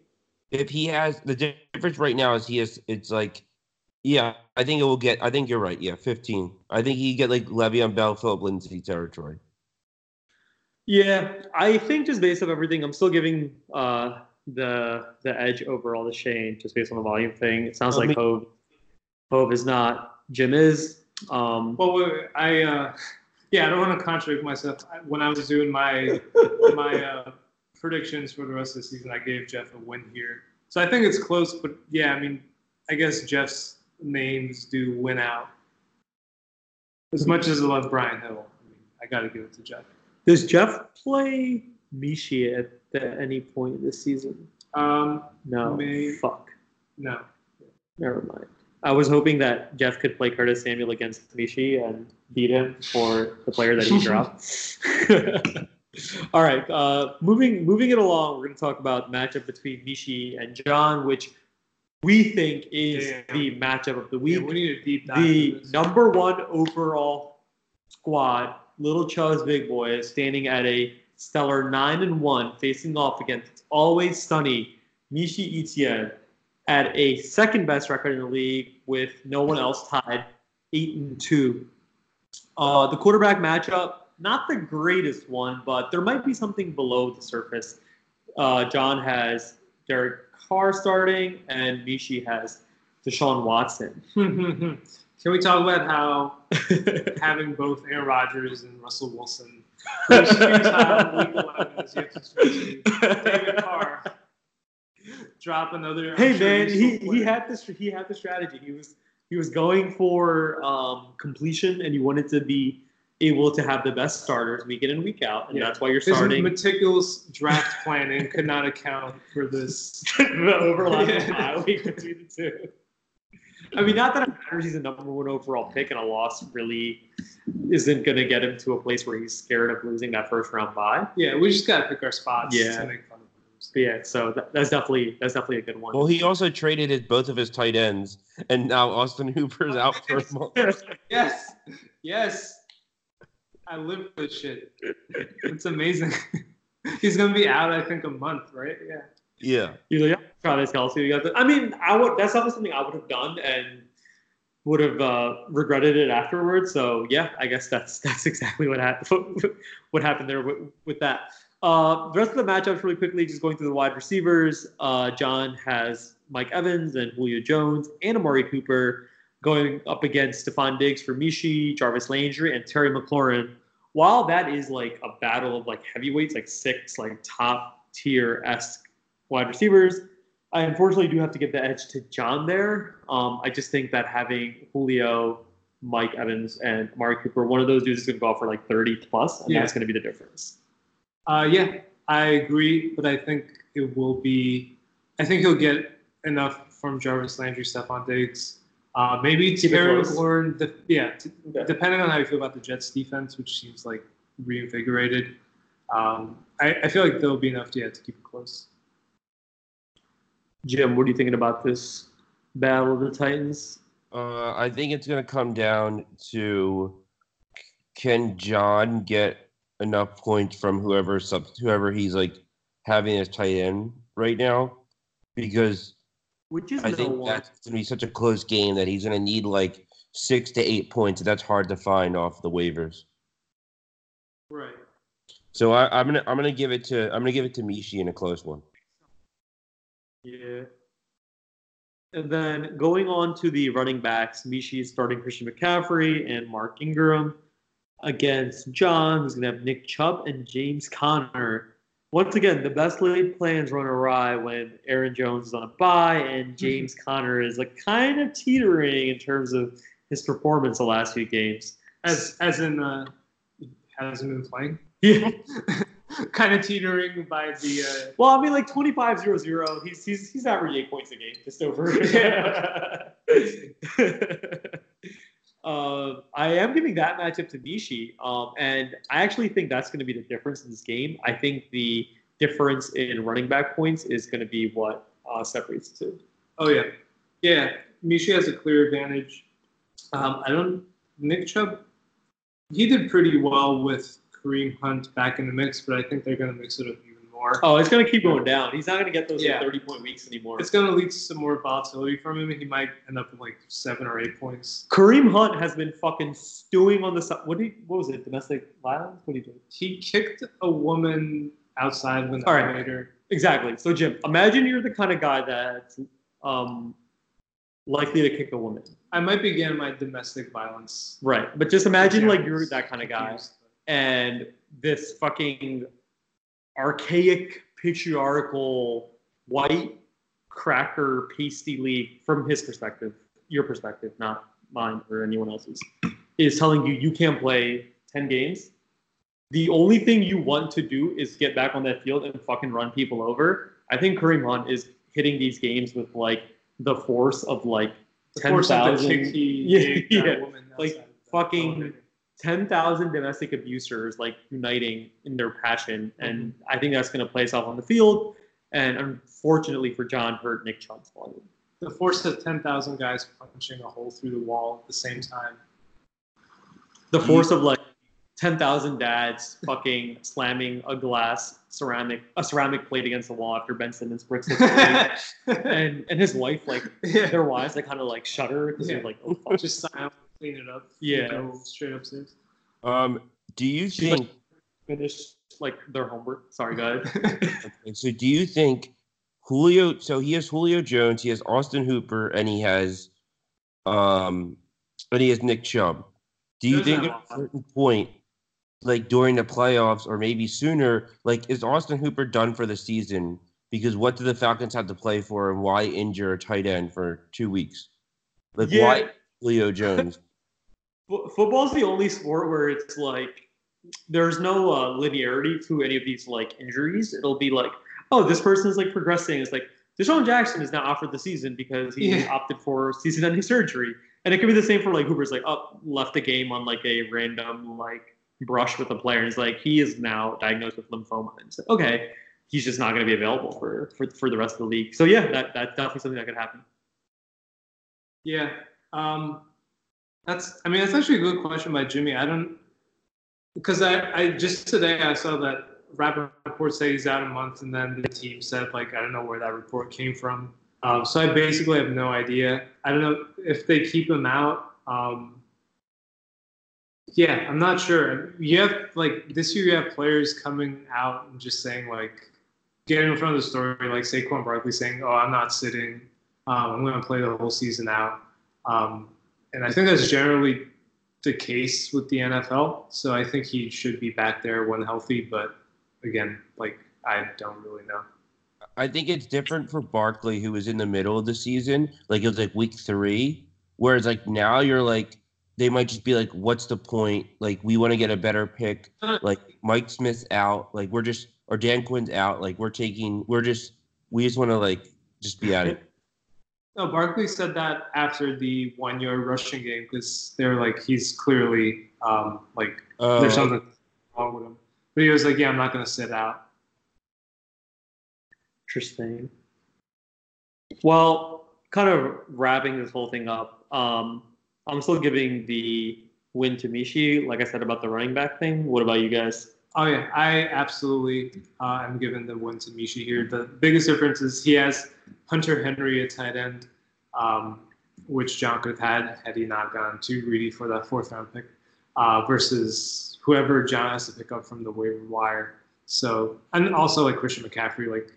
If he has the difference right now is he has, it's like, yeah, I think it will get, I think you're right. Yeah. fifteen. I think he get like Le'Veon Bell, Philip Lindsay territory. Yeah. I think just based on everything, I'm still giving uh, the, the edge overall to Shane just based on the volume thing. It sounds I mean, like Hove, Hove is not, Jim is. Um, well, wait, wait, I, uh, yeah, I don't want to contradict myself. When I was doing my, my, uh, predictions for the rest of the season, I gave Jeff a win here. So I think it's close, but yeah, I mean, I guess Jeff's names do win out. As much as I love Brian Hill, I mean, I got to give it to Jeff. Does Jeff play Mishi at the, any point this season? Um, no. Maybe. Fuck. No. Never mind. I was hoping that Jeff could play Curtis Samuel against Mishi and beat him for the player that he dropped. All right, uh, moving moving it along, we're going to talk about matchup between Mishi and John, which we think is Damn. the matchup of the week. Yeah, we need a deep dive. The number one overall squad, Little Chubs Big Boy, is standing at a stellar nine and one, facing off against It's Always Sunny, Mishi Etienne, at a second best record in the league with no one else tied, eight and two. Uh, the quarterback matchup. Not the greatest one, but there might be something below the surface. Uh, John has Derek Carr starting, and Mishi has Deshaun Watson. Can we talk about how having both Aaron Rodgers and Russell Wilson, David Carr, drop another? Hey man, he, he had this he had the strategy. He was he was going for um, completion, and he wanted to be able to have the best starters week in and week out, and yeah. that's why you're starting. His meticulous draft planning could not account for this the overlap yeah. week between the two. I mean, not that it matters. He's a number one overall pick, and a loss really isn't going to get him to a place where he's scared of losing that first round bye. Yeah, we just got to pick our spots. Yeah, to make fun of him. But yeah. So that, that's definitely that's definitely a good one. Well, he also traded his, both of his tight ends, and now Austin Hooper's out for a month. Yes, yes. I live for this shit. It's amazing. He's gonna be out, I think, a month, right? Yeah. Yeah. He's like, Travis Kelce. You got the, I mean, I would. That's not something I would have done, and would have uh, regretted it afterwards. So yeah, I guess that's that's exactly what happened. What happened there with, with that? Uh, the rest of the matchups, really quickly, just going through the wide receivers. Uh, John has Mike Evans and Julio Jones and Amari Cooper going up against Stephon Diggs for Mishi, Jarvis Landry, and Terry McLaurin. While that is like a battle of like heavyweights, like six like top-tier-esque wide receivers, I unfortunately do have to give the edge to John there. Um, I just think that having Julio, Mike Evans, and Amari Cooper, one of those dudes is going to go off for like thirty plus, and yeah. that's going to be the difference. Uh, yeah, I agree, but I think it will be – I think he'll get enough from Jarvis Landry, Stephon Diggs, Uh, maybe Terry McLaurin, de- yeah, t- okay. depending on how you feel about the Jets defense, which seems like reinvigorated. Um, I, I feel like there'll be enough to, yeah, to keep it close. Jim, what are you thinking about this battle of the Titans? Uh, I think it's going to come down to, can John get enough points from whoever sub- whoever he's like having as tight end right now? Because... Which is I no think one. That's going to be such a close game that he's going to need like six to eight points. And that's hard to find off the waivers. Right. So I, I'm gonna I'm gonna give it to I'm gonna give it to Mishi in a close one. Yeah. And then going on to the running backs, Mishi is starting Christian McCaffrey and Mark Ingram against John, who's going to have Nick Chubb and James Conner. Once again, the best laid plans run awry when Aaron Jones is on a bye and James mm-hmm. Conner is like kind of teetering in terms of his performance the last few games. As as in, uh, hasn't been playing. Yeah, kind of teetering by the. Uh... Well, I mean, like twenty-five zero zero. He's he's he's averaging eight points a game, just over. Uh, I am giving that matchup to Nishi, um, and I actually think that's going to be the difference in this game. I think the difference in running back points is going to be what uh, separates the two. Oh, yeah. Yeah, Nishi has a clear advantage. Um, I don't – Nick Chubb, he did pretty well with Kareem Hunt back in the mix, but I think they're going to mix it up even more. Oh, it's going to keep going down. He's not going to get those thirty-point yeah. weeks anymore. It's going to lead to some more volatility from him. He might end up with, like, seven or eight points. Kareem Hunt has been fucking stewing on the side. What, what was it, domestic violence? What did he do? He kicked a woman outside when the elevator. Right. Exactly. So, Jim, imagine you're the kind of guy that's um, likely to kick a woman. I might begin my domestic violence. Right. But just imagine, like, you're that kind of guy. And this fucking archaic, patriarchal, white, cracker, pasty league, from his perspective, your perspective, not mine or anyone else's, is telling you you can't play ten games. The only thing you want to do is get back on that field and fucking run people over. I think Kareem Hunt is hitting these games with, like, the force of, like, ten thousand. Yeah, yeah. Like, fucking... ten thousand domestic abusers, like, uniting in their passion. And I think that's going to play itself on the field. And unfortunately for John Hurt, Nick Chubb's volume. The force of ten thousand guys punching a hole through the wall at the same time. The force of, like, ten thousand dads fucking slamming a glass ceramic, a ceramic plate against the wall after Ben Simmons bricks the plate. and, and his wife, like, yeah. their wives, they kind of, like, shudder because yeah. they're like, oh, fuck. Just silent. Clean it up. Yeah. You know, straight upstairs. Um, do you She's think... Like, finish, like, their homework. Sorry, guys. Okay, so do you think Julio... So he has Julio Jones, he has Austin Hooper, and he has... um, and he has Nick Chubb. Do you There's think at a certain point, like, during the playoffs, or maybe sooner, like, is Austin Hooper done for the season? Because what do the Falcons have to play for, and why injure a tight end for two weeks? Like, yeah. why... Leo Jones. Football's the only sport where it's like there's no uh, linearity to any of these, like, injuries. It'll be like, oh, this person's, like, progressing. It's like Deshaun Jackson is now out for the season because he yeah. opted for season-ending surgery, and it could be the same for, like, Hooper's, like, up left the game on, like, a random, like, brush with a player, and it's like he is now diagnosed with lymphoma. And so, okay, he's just not going to be available for, for for the rest of the league. So yeah, that that's definitely something that could happen. Yeah. Um, that's, I mean, that's actually a good question by Jimmy. I don't, because I, I just today I saw that Rappaport said he's out a month, and then the team said, like, I don't know where that report came from. Um, so I basically have no idea. I don't know if they keep him out. Um, yeah, I'm not sure. You have, like, this year you have players coming out and just saying, like, getting in front of the story, like Saquon Barkley saying, oh, I'm not sitting. Um, I'm going to play the whole season out. Um, and I think that's generally the case with the N F L. So I think he should be back there when healthy. But again, like, I don't really know. I think it's different for Barkley, who was in the middle of the season. Like, it was like week three. Whereas, like, now you're like, they might just be like, what's the point? Like, we want to get a better pick. Like, Mike Smith's out. Like, we're just, or Dan Quinn's out. Like, we're taking, we're just, we just want to, like, just be at it. No, Barkley said that after the one-yard rushing game because they're like, he's clearly um, like uh, there's something wrong with him. But he was like, yeah, I'm not going to sit out. Interesting. Well, kind of wrapping this whole thing up, um, I'm still giving the win to Mishi, like I said about the running back thing. What about you guys? Oh, yeah, I absolutely uh, am giving the win to Mishi here. The biggest difference is he has Hunter Henry at tight end, um, which John could have had had he not gone too greedy for that fourth-round pick, uh, versus whoever John has to pick up from the waiver wire. So, and also, like, Christian McCaffrey, like,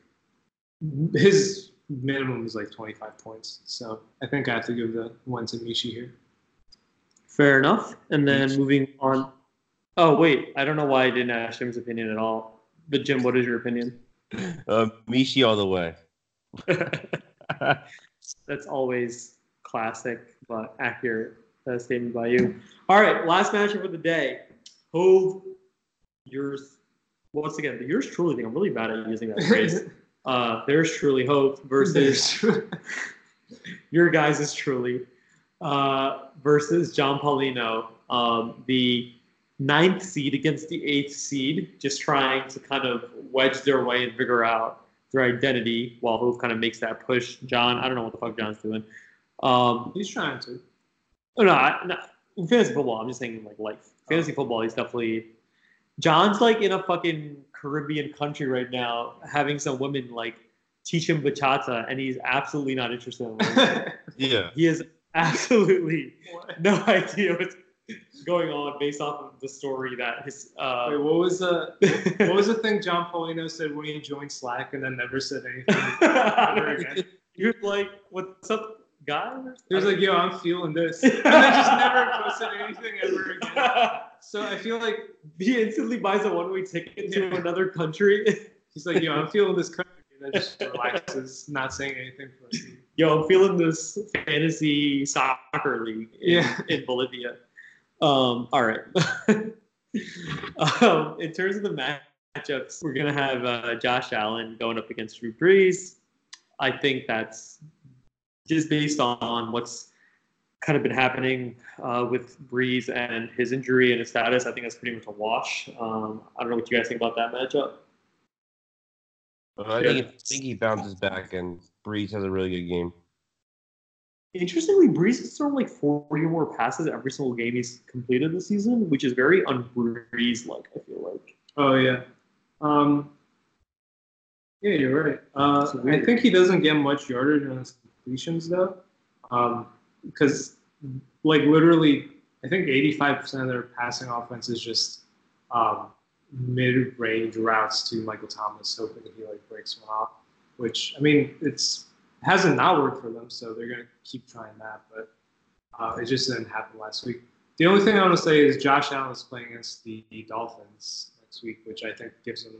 his minimum is, like, twenty-five points. So I think I have to give the win to Mishi here. Fair enough. And then moving on. Oh, wait. I don't know why I didn't ask Jim's opinion at all. But Jim, what is your opinion? Uh, Mishi all the way. That's always classic, but accurate uh, statement by you. All right, last matchup of the day. Hove, yours, once again, but yours truly, I'm really bad at using that phrase. Uh, there's truly Hove versus your guys is truly uh, versus John Paulino, um, the ninth seed against the eighth seed, just trying to kind of wedge their way and figure out their identity while Hove kind of makes that push. John, I don't know what the fuck John's doing. Um, he's trying to. No, not, not in fantasy football. I'm just saying, like, life. Fantasy football, he's definitely. John's, like, in a fucking Caribbean country right now, having some women, like, teach him bachata, and he's absolutely not interested in women. Yeah. He has absolutely what? no idea what's going on based off of the story that his. Uh, Wait, what was the what was the thing John Paulino said when he joined Slack and then never said anything ever again? He was like, "What's up, guy?" He was like, "Yo, I'm feeling this," and then just never posted anything ever again. So I feel like he instantly buys a one-way ticket to yeah. another country. He's like, "Yo, I'm feeling this country," and then just relaxes, not saying anything for a week. Yo, I'm feeling this fantasy soccer league in, yeah. in Bolivia. Um, all right. um, in terms of the matchups, we're going to have uh, Josh Allen going up against Drew Brees. I think that's just based on what's kind of been happening uh, with Brees and his injury and his status. I think that's pretty much a wash. Um, I don't know what you guys think about that matchup. Uh, I, think, I think he bounces back, and Brees has a really good game. Interestingly, Brees has thrown like forty or more passes every single game he's completed this season, which is very un-Brees-like, I feel like. Oh, yeah. Um, yeah, you're right. Uh, I think he doesn't get much yardage on his completions, though. Because, um, like, literally, I think eighty-five percent of their passing offense is just um, mid-range routes to Michael Thomas, hoping that he, like, breaks one off. Which, I mean, it's... hasn't not worked for them, so they're going to keep trying that, but uh, it just didn't happen last week. The only thing I want to say is Josh Allen is playing against the Dolphins next week, which I think gives them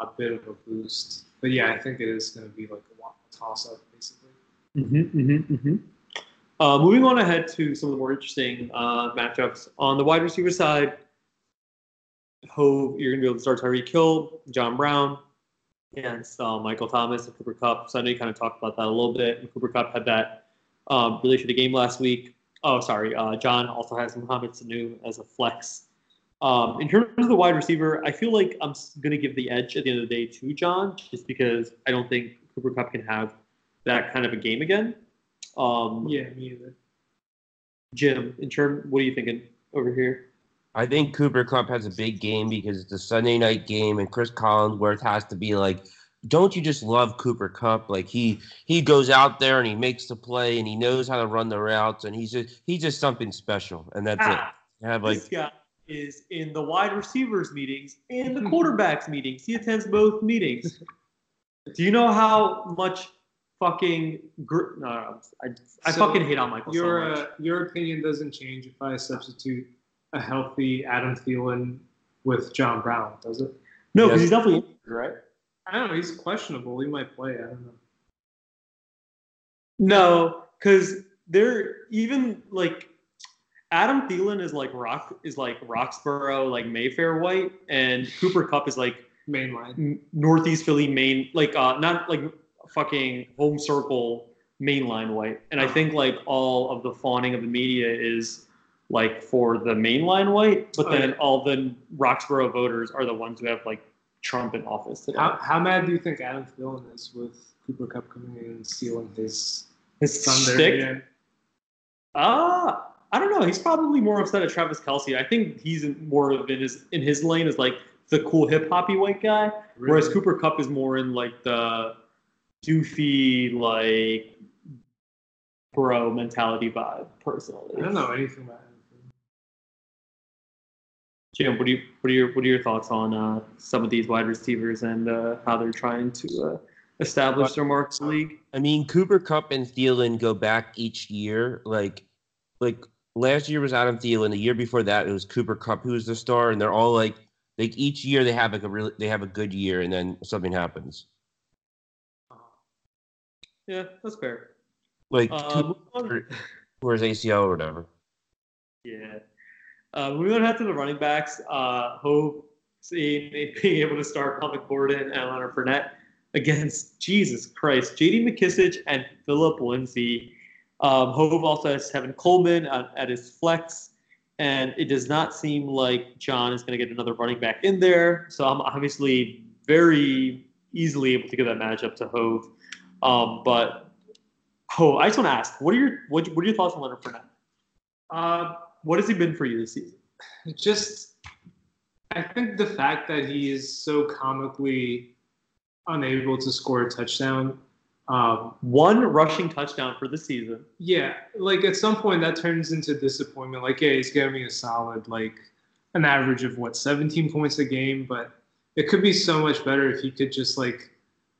a bit of a boost. But, yeah, I think it is going to be like a toss-up, basically. Mm-hmm, mm-hmm, mm-hmm. Uh, moving on ahead to some of the more interesting uh, matchups. On the wide receiver side, Hove, you're going to be able to start Tyreek Hill, John Brown, and so Michael Thomas and Cooper Kupp. So I know you kind of talked about that a little bit. Cooper Kupp had that um, really shitty game last week. Oh, sorry. Uh, John also has Mohamed Sanu as a flex. Um, in terms of the wide receiver, I feel like I'm going to give the edge at the end of the day to John, just because I don't think Cooper Kupp can have that kind of a game again. Um, yeah, me either. Jim, in term, what are you thinking over here? I think Cooper Kupp has a big game because it's a Sunday night game, and Chris Collinsworth has to be like, don't you just love Cooper Kupp? Like, he he goes out there and he makes the play, and he knows how to run the routes, and he's just, he's just something special, and that's ah, it. Have, like, this guy is in the wide receivers meetings and the quarterbacks meetings. He attends both meetings. Do you know how much fucking gr- – no, I, I so fucking hate on Michael your, so much. Uh, your opinion doesn't change if I substitute – a healthy Adam Thielen with John Brown, does it? No, because yes. he's definitely injured, right? I don't know. He's questionable. He might play. I don't know. No, because they're even like Adam Thielen is like Rock is like Roxborough, like Mayfair White, and Cooper Kupp is like mainline n- Northeast Philly Main, like uh, not like fucking home circle mainline White. And I think like all of the fawning of the media is like for the mainline White, but then oh, yeah. all the Roxborough voters are the ones who have like Trump in office today. How, how mad do you think Adam Thielen is with Cooper Kupp coming in and stealing his his Sunday? Ah, uh, I don't know. He's probably more upset at Travis Kelce. I think he's more of in his in his lane as like the cool hip hoppy white guy, really? Whereas Cooper Kupp is more in like the doofy like bro mentality vibe. Personally, I don't know anything about. Jim, what, do you, what, are your, what are your thoughts on uh, some of these wide receivers and uh, how they're trying to uh, establish their marks in the league? I mean, Cooper Kupp and Thielen go back each year. Like, like last year was Adam Thielen. The year before that, it was Cooper Kupp who was the star. And they're all like Like each year they have like a really they have a good year and then something happens. Yeah, that's fair. Like um, Cooper, Cooper's A C L or whatever. Yeah. Uh, moving on to the running backs, uh, Hope seeing being able to start Melvin Gordon and Leonard Fournette against Jesus Christ, J D McKissic and Phillip Lindsay. Um, Hove also has Tevin Coleman at, at his flex, and it does not seem like John is going to get another running back in there. So I'm obviously very easily able to give that matchup to Hove. Um, but Hove, I just want to ask, what are your what, what are your thoughts on Leonard Fournette? Uh, what has he been for you this season? Just, I think the fact that he is so comically unable to score a touchdown. Um, One rushing touchdown for the season. Yeah, like at some point that turns into disappointment. Like, yeah, he's giving me a solid, like an average of what, seventeen points a game, but it could be so much better if he could just like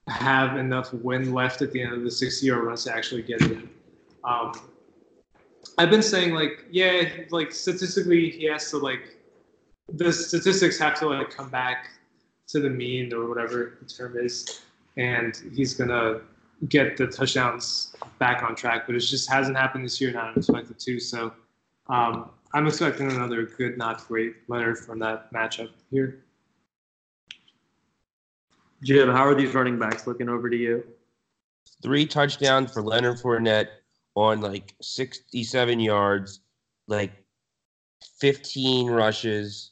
have enough wind left at the end of the sixty-yard run to actually get it in. Um, I've been saying like, yeah, like statistically he has to like, the statistics have to like come back to the mean or whatever the term is, and he's gonna get the touchdowns back on track, but it just hasn't happened this year, and I expect it to. So um, I'm expecting another good, not great Leonard from that matchup here. Jim, how are these running backs looking over to you? Three touchdowns for Leonard Fournette on like sixty-seven yards, like fifteen rushes.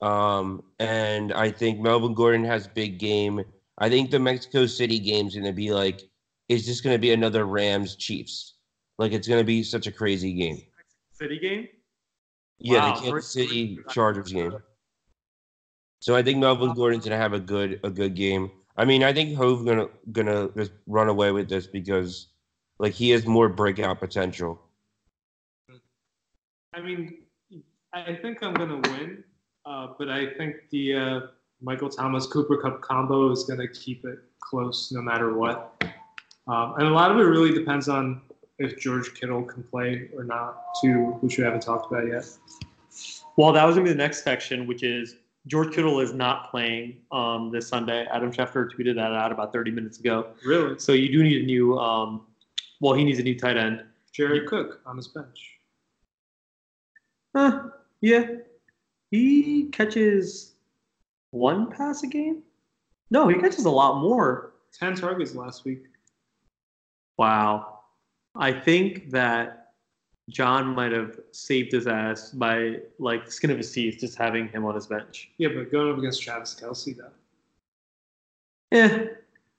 Um, and I think Melvin Gordon has big game. I think the Mexico City game's going to be like, it's just going to be another Rams-Chiefs. Like, it's going to be such a crazy game. City game? Yeah, wow. The Kansas City Chargers game. So I think Melvin Gordon's going to have a good a good game. I mean, I think Hove's going to gonna just run away with this because, like, he has more breakout potential. I mean, I think I'm going to win, uh, but I think the uh, – Michael Thomas, Cooper Kupp combo is going to keep it close no matter what. Um, and a lot of it really depends on if George Kittle can play or not, too, which we haven't talked about yet. Well, that was going to be the next section, which is George Kittle is not playing um, this Sunday. Adam Schefter tweeted that out about thirty minutes ago. Really? So you do need a new um, – well, he needs a new tight end. Jared Cook on his bench. Huh, yeah. He catches – one pass a game? No, he catches a lot more. ten targets last week. Wow. I think that John might have saved his ass by, like, the skin of his teeth just having him on his bench. Yeah, but going up against Travis Kelce, though. Eh.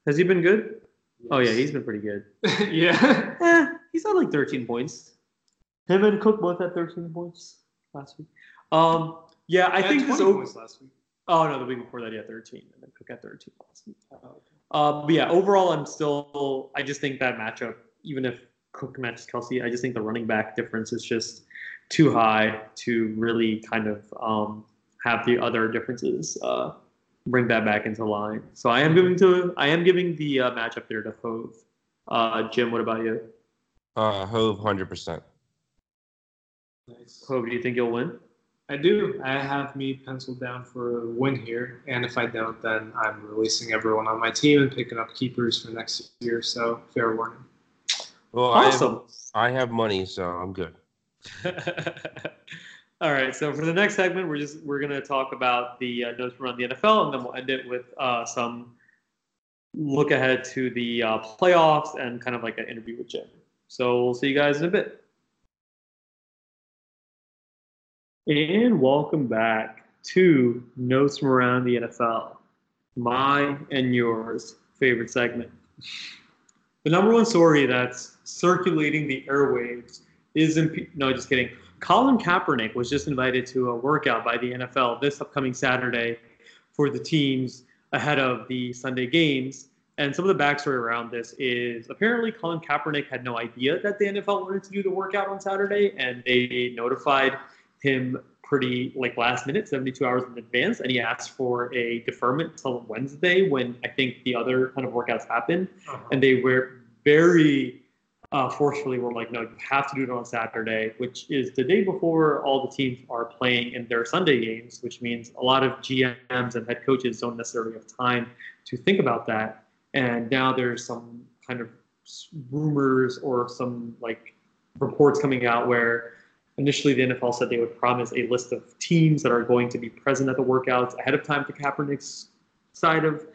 Has he been good? Yes. Oh, yeah, he's been pretty good. Yeah. Eh, he's had, like, thirteen points. Him and Cook both had thirteen points last week. Um, yeah, I, I think this over- points last week. Oh, no, the week before that, he had thirteen, and then Cook had thirteen last week. Uh, but, yeah, overall, I'm still – I just think that matchup, even if Cook matches Kelce, I just think the running back difference is just too high to really kind of um, have the other differences uh, bring that back into line. So I am giving to I am giving the uh, matchup there to Hove. Uh, Jim, what about you? Uh, Hove, one hundred percent. Nice. Hove, do you think you'll win? I do. I have me penciled down for a win here, and if I don't, then I'm releasing everyone on my team and picking up keepers for next year, so fair warning. Well, awesome. I have, I have money, so I'm good. All right, so for the next segment, we're just we're going to talk about the uh, notes around the N F L, and then we'll end it with uh, some look ahead to the uh, playoffs and kind of like an interview with Jim. So we'll see you guys in a bit. And welcome back to Notes from Around the N F L, my and yours favorite segment. The number one story that's circulating the airwaves is imp- no, just kidding. Colin Kaepernick was just invited to a workout by the N F L this upcoming Saturday for the teams ahead of the Sunday games. And some of the backstory around this is apparently Colin Kaepernick had no idea that the N F L wanted to do the workout on Saturday, and they notified him pretty like last minute, seventy-two hours in advance, and he asked for a deferment till Wednesday when I think the other kind of workouts happen. Uh-huh. And they were very uh, forcefully were like, no, you have to do it on Saturday, which is the day before all the teams are playing in their Sunday games, which means a lot of G Ms and head coaches don't necessarily have time to think about that. And now there's some kind of rumors or some like reports coming out where initially the N F L said they would promise a list of teams that are going to be present at the workouts ahead of time to Kaepernick's side of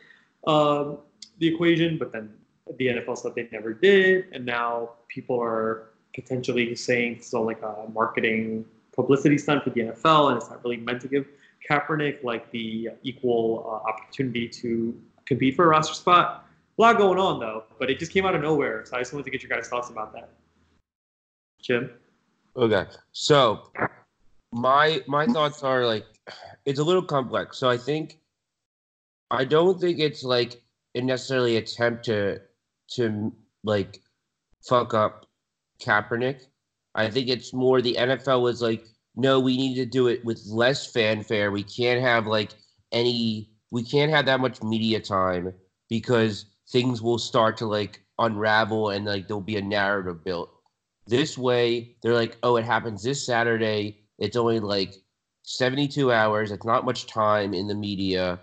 uh, the equation, but then the N F L said they never did, and now people are potentially saying so like a marketing publicity stunt for the N F L, and it's not really meant to give Kaepernick like the equal uh, opportunity to compete for a roster spot. A lot going on though, but it just came out of nowhere, so I just wanted to get your guys' thoughts about that. Jim? Okay, so my my thoughts are like, it's a little complex. So I think, I don't think it's like a necessarily attempt to, to like fuck up Kaepernick. I think it's more the N F L was like, no, we need to do it with less fanfare. We can't have like any, we can't have that much media time because things will start to like unravel and like there'll be a narrative built. This way, they're like, oh, it happens this Saturday. It's only like seventy-two hours. It's not much time in the media.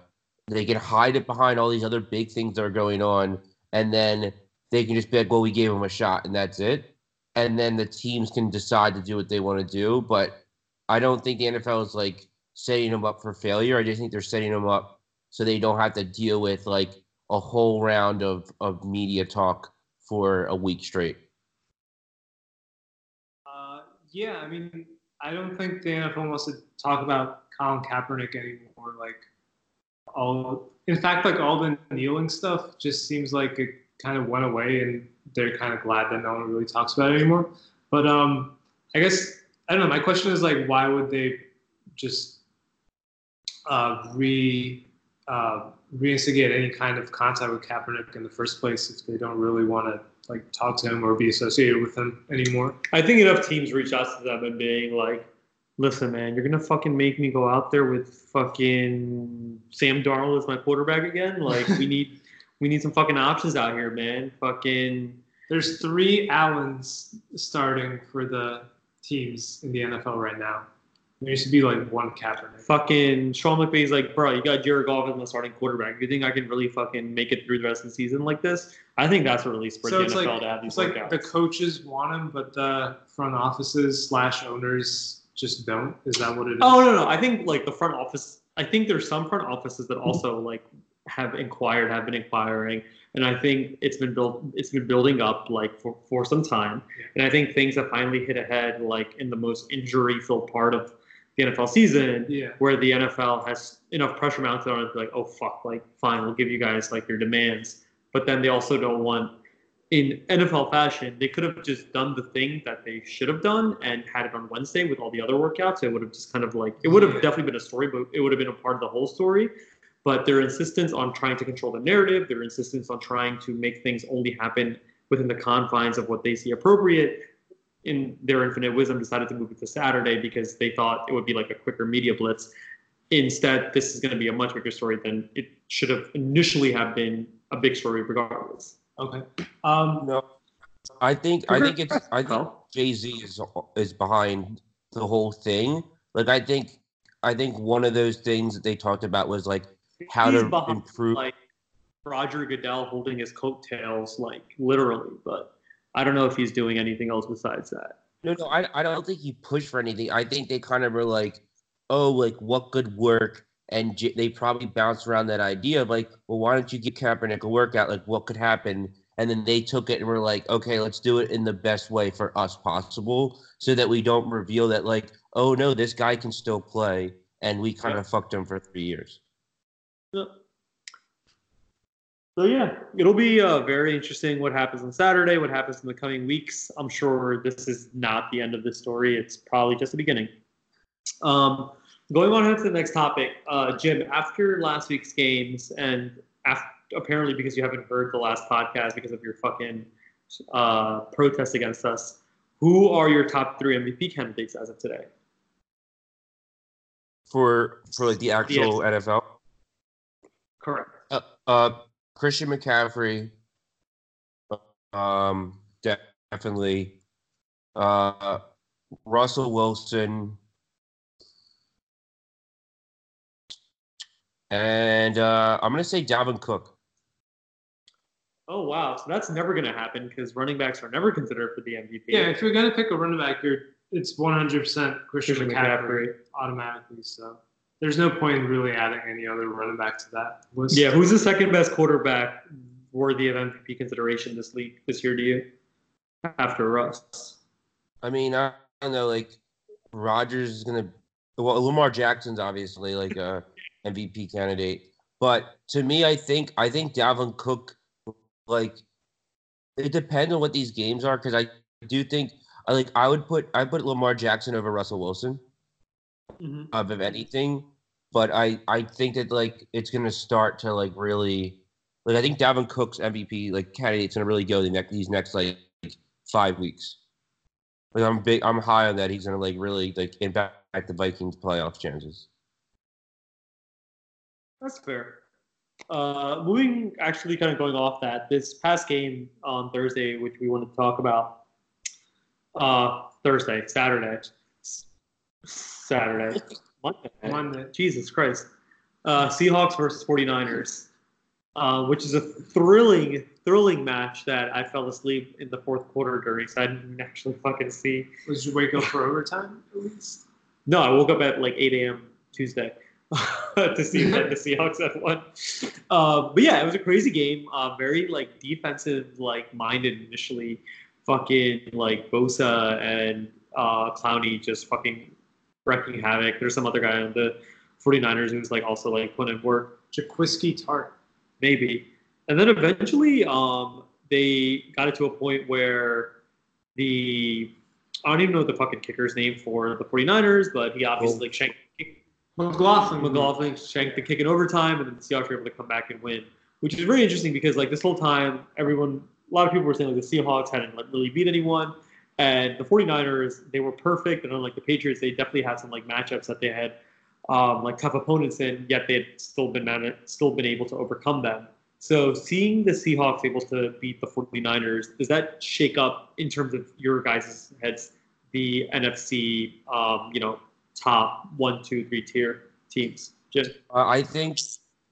They can hide it behind all these other big things that are going on. And then they can just be like, well, we gave them a shot and that's it. And then the teams can decide to do what they want to do. But I don't think the N F L is like setting them up for failure. I just think they're setting them up so they don't have to deal with like a whole round of, of media talk for a week straight. Yeah, I mean, I don't think the N F L wants to talk about Colin Kaepernick anymore. Like, all, in fact, like all the kneeling stuff just seems like it kind of went away, and they're kind of glad that no one really talks about it anymore. But um, I guess, I don't know, my question is like, why would they just uh, re, uh, reinstigate any kind of contact with Kaepernick in the first place if they don't really want to like talk to him or be associated with him anymore? I think enough teams reach out to them and being like, listen, man, you're going to fucking make me go out there with fucking Sam Darnold as my quarterback again. Like we need, we need some fucking options out here, man. Fucking. There's three Allens starting for the teams in the N F L right now. There should be like one Kaepernick. Fucking Sean McVay's like, bro, you got Jared Goff as my starting quarterback. You think I can really fucking make it through the rest of the season like this? I think that's a release for so the N F L like, to have these. It's like workouts. The coaches want him, but the front offices slash owners just don't. Is that what it is? Oh no, no. I think like the front office. I think there's some front offices that also like have inquired, have been inquiring, and I think it's been built. It's been building up like for, for some time, and I think things have finally hit ahead like in the most injury-filled part of the N F L season, yeah, where the N F L has enough pressure mounted on it to be like, oh, fuck, like, fine, we'll give you guys, like, your demands. But then they also don't want, in N F L fashion, they could have just done the thing that they should have done and had it on Wednesday with all the other workouts. It would have just kind of, like, it would have yeah. definitely been a story, but it would have been a part of the whole story. But their insistence on trying to control the narrative, their insistence on trying to make things only happen within the confines of what they see appropriate, in their infinite wisdom, decided to move it to Saturday because they thought it would be like a quicker media blitz. Instead, this is going to be a much bigger story than it should have initially have been a big story regardless. Okay. Um, no, I think I think it's I think Jay-Z is is behind the whole thing. Like I think I think one of those things that they talked about was like how He's to behind, improve, like Roger Goodell holding his coattails, like literally, but. I don't know if he's doing anything else besides that. No, no, I, I don't think he pushed for anything. I think they kind of were like, oh, like, what good work? And J- they probably bounced around that idea of like, well, why don't you give Kaepernick a workout? Like, what could happen? And then they took it and were like, okay, let's do it in the best way for us possible so that we don't reveal that, like, oh, no, this guy can still play. And we kind yeah. of fucked him for three years. Yeah. So, yeah, it'll be uh, very interesting what happens on Saturday, what happens in the coming weeks. I'm sure this is not the end of the story. It's probably just the beginning. Um, going on to the next topic, uh, Jim, after last week's games, and after, apparently because you haven't heard the last podcast because of your fucking uh, protest against us, who are your top three M V P candidates as of today? For, for like, the actual the N F L? Correct. Uh, uh Christian McCaffrey, um, De- definitely. Uh, Russell Wilson. And uh, I'm going to say Dalvin Cook. Oh, wow. So that's never going to happen because running backs are never considered for the M V P. Yeah, if you're going to pick a running back, you're, it's one hundred percent Christian, Christian McCaffrey, McCaffrey automatically. So there's no point in really adding any other running back to that list. Yeah, who's the second best quarterback worthy of M V P consideration this league this year to you after Russ? I mean, I don't know. Like, Rodgers is going to – well, Lamar Jackson's obviously like a M V P candidate. But to me, I think I think Dalvin Cook – like, it depends on what these games are, because I do think, like, I would put I put Lamar Jackson over Russell Wilson, mm-hmm. of, of anything. But I, I think that, like, it's going to start to, like, really, like, I think Dalvin Cook's M V P, like, candidate's going to really go the next, these next, like, five weeks. Like, I'm big, I'm high on that. He's going to, like, really, like, impact the Vikings' playoff chances. That's fair. Uh, moving, actually kind of going off that, this past game on Thursday, which we want to talk about, uh, Thursday, Saturday, Saturday, Monday, Monday. Jesus Christ, uh, Seahawks versus forty-niners, uh, which is a thrilling, thrilling match that I fell asleep in the fourth quarter during, so I didn't actually fucking see. Did you wake up for overtime at least? No, I woke up at like eight a.m. Tuesday. to see that the Seahawks had won. Uh, but yeah, it was a crazy game. Uh, very like defensive, like minded initially. Fucking like Bosa and uh, Clowney just fucking wrecking havoc. There's some other guy on the forty-niners who's like also like putting in work. Jaquiski Tart, maybe. And then eventually, um, they got it to a point where the I don't even know what the fucking kicker's name for the forty-niners, but he obviously oh. like shanked. McLaughlin, McLaughlin shanked the kick in overtime, and then the Seahawks were able to come back and win, which is very interesting because, like, this whole time, everyone, a lot of people were saying, like, the Seahawks hadn't like, really beat anyone, and the forty-niners, they were perfect, and unlike the Patriots, they definitely had some, like, matchups that they had, um, like, tough opponents in, yet they had still been, still been able to overcome them. So seeing the Seahawks able to beat the forty-niners, does that shake up, in terms of your guys' heads, the N F C, um, you know, top one, two, three tier teams? Just uh, I think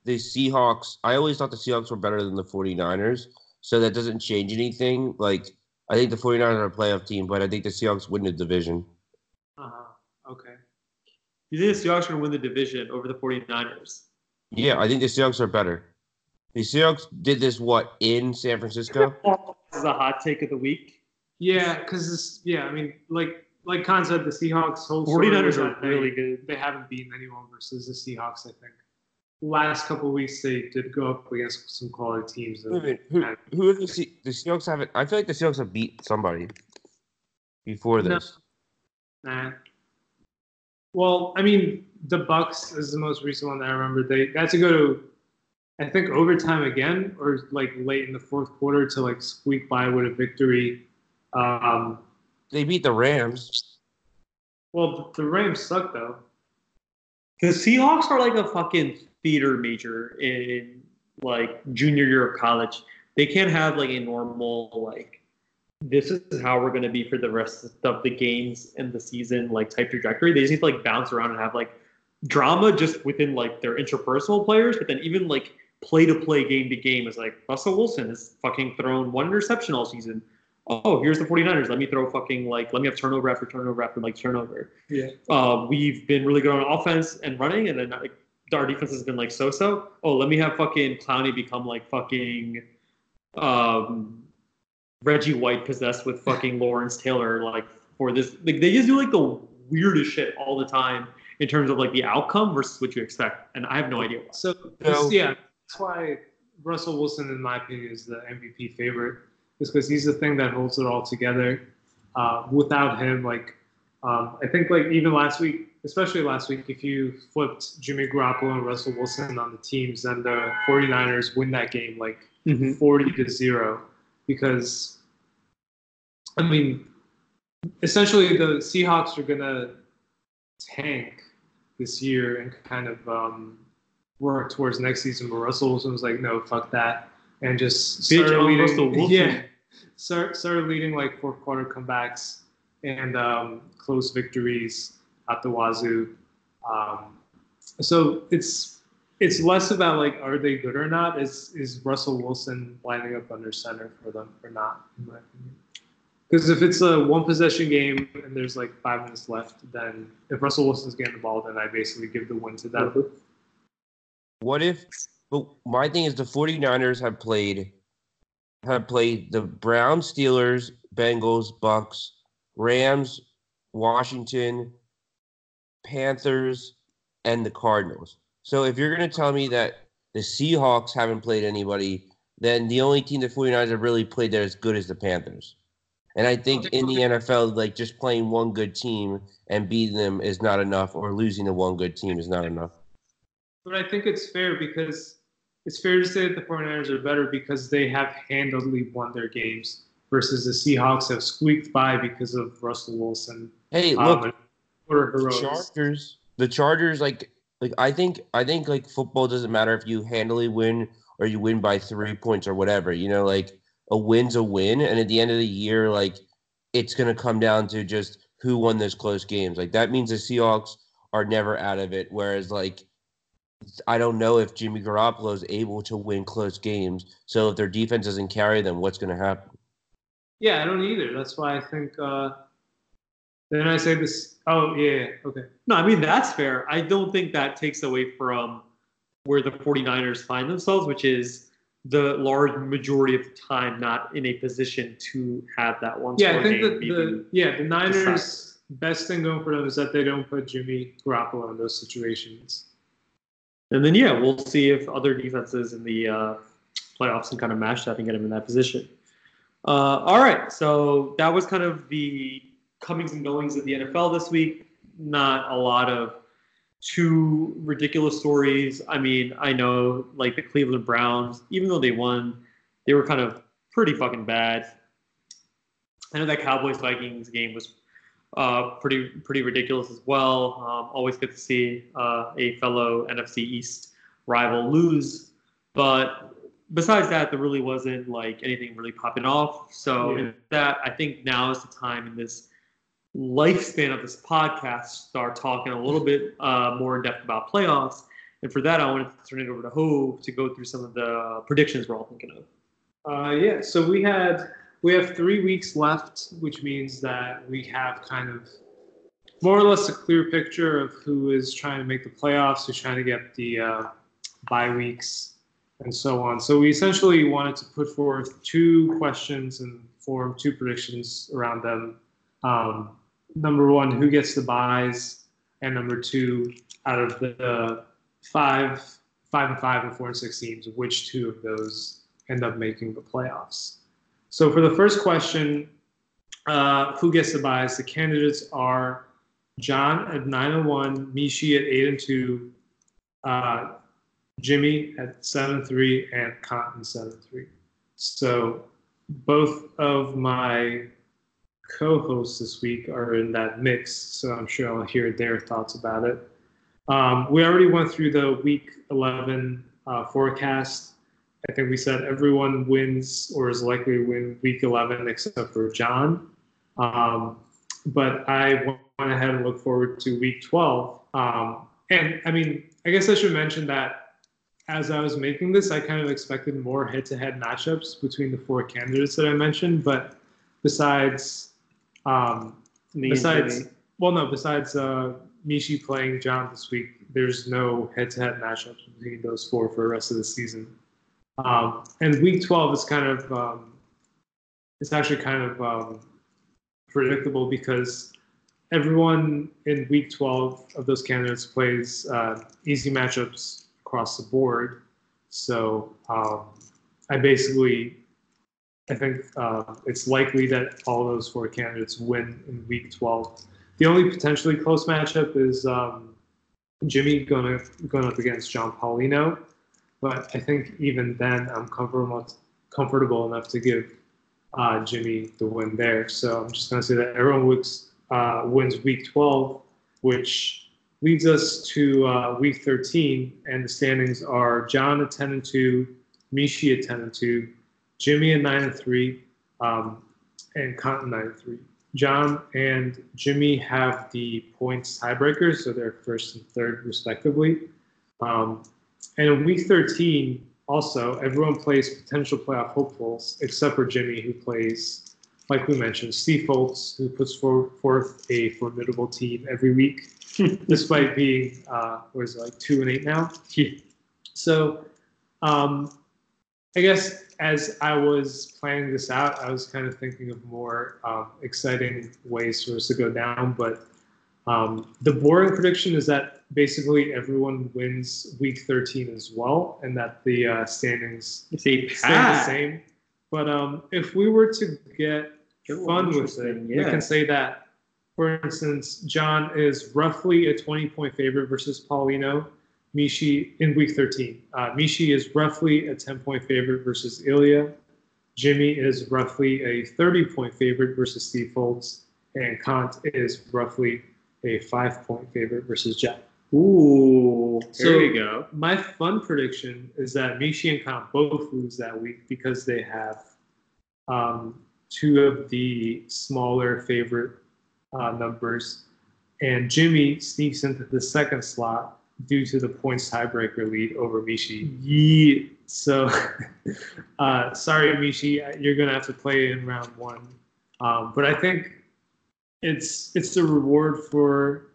the Seahawks, I always thought the Seahawks were better than the forty-niners, so that doesn't change anything. Like, I think the forty-niners are a playoff team, but I think the Seahawks win the division. Uh-huh. Okay. You think the Seahawks are going to win the division over the forty-niners? Yeah, I think the Seahawks are better. The Seahawks did this, what, in San Francisco? This is a hot take of the week. Yeah, because, yeah, I mean, like, Like Khan said, the Seahawks' whole forty-niners are really they, good. They haven't beaten anyone versus the Seahawks, I think. Last couple of weeks, they did go up against some quality teams. Who, that, who, who have the, Se- the Seahawks haven't – I feel like the Seahawks have beat somebody before this. No. Nah. Well, I mean, the Bucks is the most recent one that I remember. They had to go to, I think, overtime again or, like, late in the fourth quarter to, like, squeak by with a victory. Um They beat the Rams. Well, the Rams suck, though. The Seahawks are like a fucking theater major in, like, junior year of college. They can't have, like, a normal, like, this is how we're going to be for the rest of the games and the season, like, type trajectory. They just need to, like, bounce around and have, like, drama just within, like, their interpersonal players. But then even, like, play-to-play, game-to-game is, like, Russell Wilson has fucking thrown one interception all season. Oh, here's the forty-niners. Let me throw fucking, like, let me have turnover after turnover after, like, turnover. Yeah. Uh, we've been really good on offense and running, and then, like, our defense has been, like, so-so. Oh, let me have fucking Clowney become, like, fucking um, Reggie White possessed with fucking Lawrence Taylor, like, for this. Like, they just do, like, the weirdest shit all the time in terms of, like, the outcome versus what you expect, and I have no idea why. So, so yeah, that's why Russell Wilson, in my opinion, is the M V P favorite. Just because he's the thing that holds it all together. Uh, without him, like, um, I think, like, even last week, especially last week, if you flipped Jimmy Garoppolo and Russell Wilson on the teams, then the forty-niners win that game, like, mm-hmm. forty to zero. Because, I mean, essentially the Seahawks are going to tank this year and kind of um, work towards next season. But Russell Wilson was like, no, fuck that. And just started leading, yeah, Start, started leading like fourth quarter comebacks and um, close victories at the wazoo. Um, so it's it's less about like are they good or not. Is is Russell Wilson lining up under center for them or not? In my opinion, because if it's a one possession game and there's like five minutes left, then if Russell Wilson's getting the ball, then I basically give the win to them. What if? But my thing is the 49ers have played. Have played the Browns, Steelers, Bengals, Bucks, Rams, Washington, Panthers, and the Cardinals. So if you're going to tell me that the Seahawks haven't played anybody, then the only team the 49ers have really played that is good is the Panthers. And I think in the N F L, like just playing one good team and beating them is not enough, or losing to one good team is not enough. But I think it's fair because it's fair to say that the 49ers are better because they have handily won their games versus the Seahawks have squeaked by because of Russell Wilson. Hey, look, um, the Chargers, the Chargers, like, like I think, I think like football doesn't matter if you handily win or you win by three points or whatever, you know, like a win's a win. And at the end of the year, like it's going to come down to just who won those close games. Like that means the Seahawks are never out of it. Whereas like, I don't know if Jimmy Garoppolo is able to win close games. So if their defense doesn't carry them, what's going to happen? Yeah, I don't either. That's why I think uh, – then I say this – oh, yeah, yeah, okay. No, I mean, that's fair. I don't think that takes away from where the 49ers find themselves, which is the large majority of the time not in a position to have that one score game. Yeah, I think that the – yeah, the Niners' best thing going for them is that they don't put Jimmy Garoppolo in those situations. And then, yeah, we'll see if other defenses in the uh, playoffs can kind of match that and get him in that position. Uh, all right, so that was kind of the comings and goings of the N F L this week. Not a lot of too ridiculous stories. I mean, I know, like, the Cleveland Browns, even though they won, they were kind of pretty fucking bad. I know that Cowboys-Vikings game was Uh, pretty pretty ridiculous as well. Um, always good to see uh, a fellow N F C East rival lose. But besides that, there really wasn't like anything really popping off. So yeah. that I think now is the time in this lifespan of this podcast to start talking a little bit uh, more in depth about playoffs. And for that, I wanted to turn it over to Hove to go through some of the predictions we're all thinking of. Uh, yeah, so we had... We have three weeks left, which means that we have kind of more or less a clear picture of who is trying to make the playoffs, who's trying to get the uh, bye weeks, and so on. So we essentially wanted to put forth two questions and form two predictions around them. Um, number one, who gets the byes, and number two, out of the five, five and five and four and six teams, which two of those end up making the playoffs. So for the first question, uh, who gets the buys? The candidates are John at nine and one, Mishi at eight and two, uh, Jimmy at seven and three, and Cotton seven and three. So both of my co-hosts this week are in that mix, so I'm sure I'll hear their thoughts about it. Um, we already went through the Week eleven uh, forecast. I think we said everyone wins or is likely to win Week eleven except for John. Um, but I went ahead and looked forward to Week twelve. Um, and, I mean, I guess I should mention that as I was making this, I kind of expected more head-to-head matchups between the four candidates that I mentioned. But besides um, – besides, well, no, besides uh, Mishi playing John this week, there's no head-to-head matchups between those four for the rest of the season. Um, and week twelve is kind of, um, it's actually kind of um, predictable because everyone in week twelve of those candidates plays uh, easy matchups across the board. So um, I basically, I think uh, it's likely that all those four candidates win in week twelve. The only potentially close matchup is um, Jimmy going, going up against John Paulino. But I think even then, I'm comfortable comfortable enough to give uh, Jimmy the win there. So I'm just going to say that everyone wins, uh, wins Week twelve, which leads us to uh, Week thirteen. And the standings are John at ten and two, Mishi at ten and two, Jimmy at nine and three, um, and Cotton ninety-three. John and Jimmy have the points tiebreakers, so they're first and third, respectively. Um, and in week thirteen, also, everyone plays potential playoff hopefuls, except for Jimmy, who plays, like we mentioned, Steve Foltz, who puts forth a formidable team every week, despite being, uh, what is it, like two and eight now? So, um, I guess as I was planning this out, I was kind of thinking of more um, exciting ways for us to go down. But um, the boring prediction is that basically everyone wins week thirteen as well, and that the uh, standings stay the same. But um, if we were to get Ooh, fun with it, yeah. we can say that, for instance, John is roughly a twenty-point favorite versus Paulino. Mishi in week thirteen. Uh, Mishi is roughly a ten-point favorite versus Ilya. Jimmy is roughly a thirty-point favorite versus Steve Foltz. And Kant is roughly a five-point favorite versus Jack. Ooh, so there you go. My fun prediction is that Mishi and Kant both lose that week because they have um, two of the smaller favorite uh, numbers. And Jimmy sneaks into the second slot due to the points tiebreaker lead over Mishi. Yeah. So, uh, sorry, Mishi, you're going to have to play in round one. Um, but I think it's it's the reward for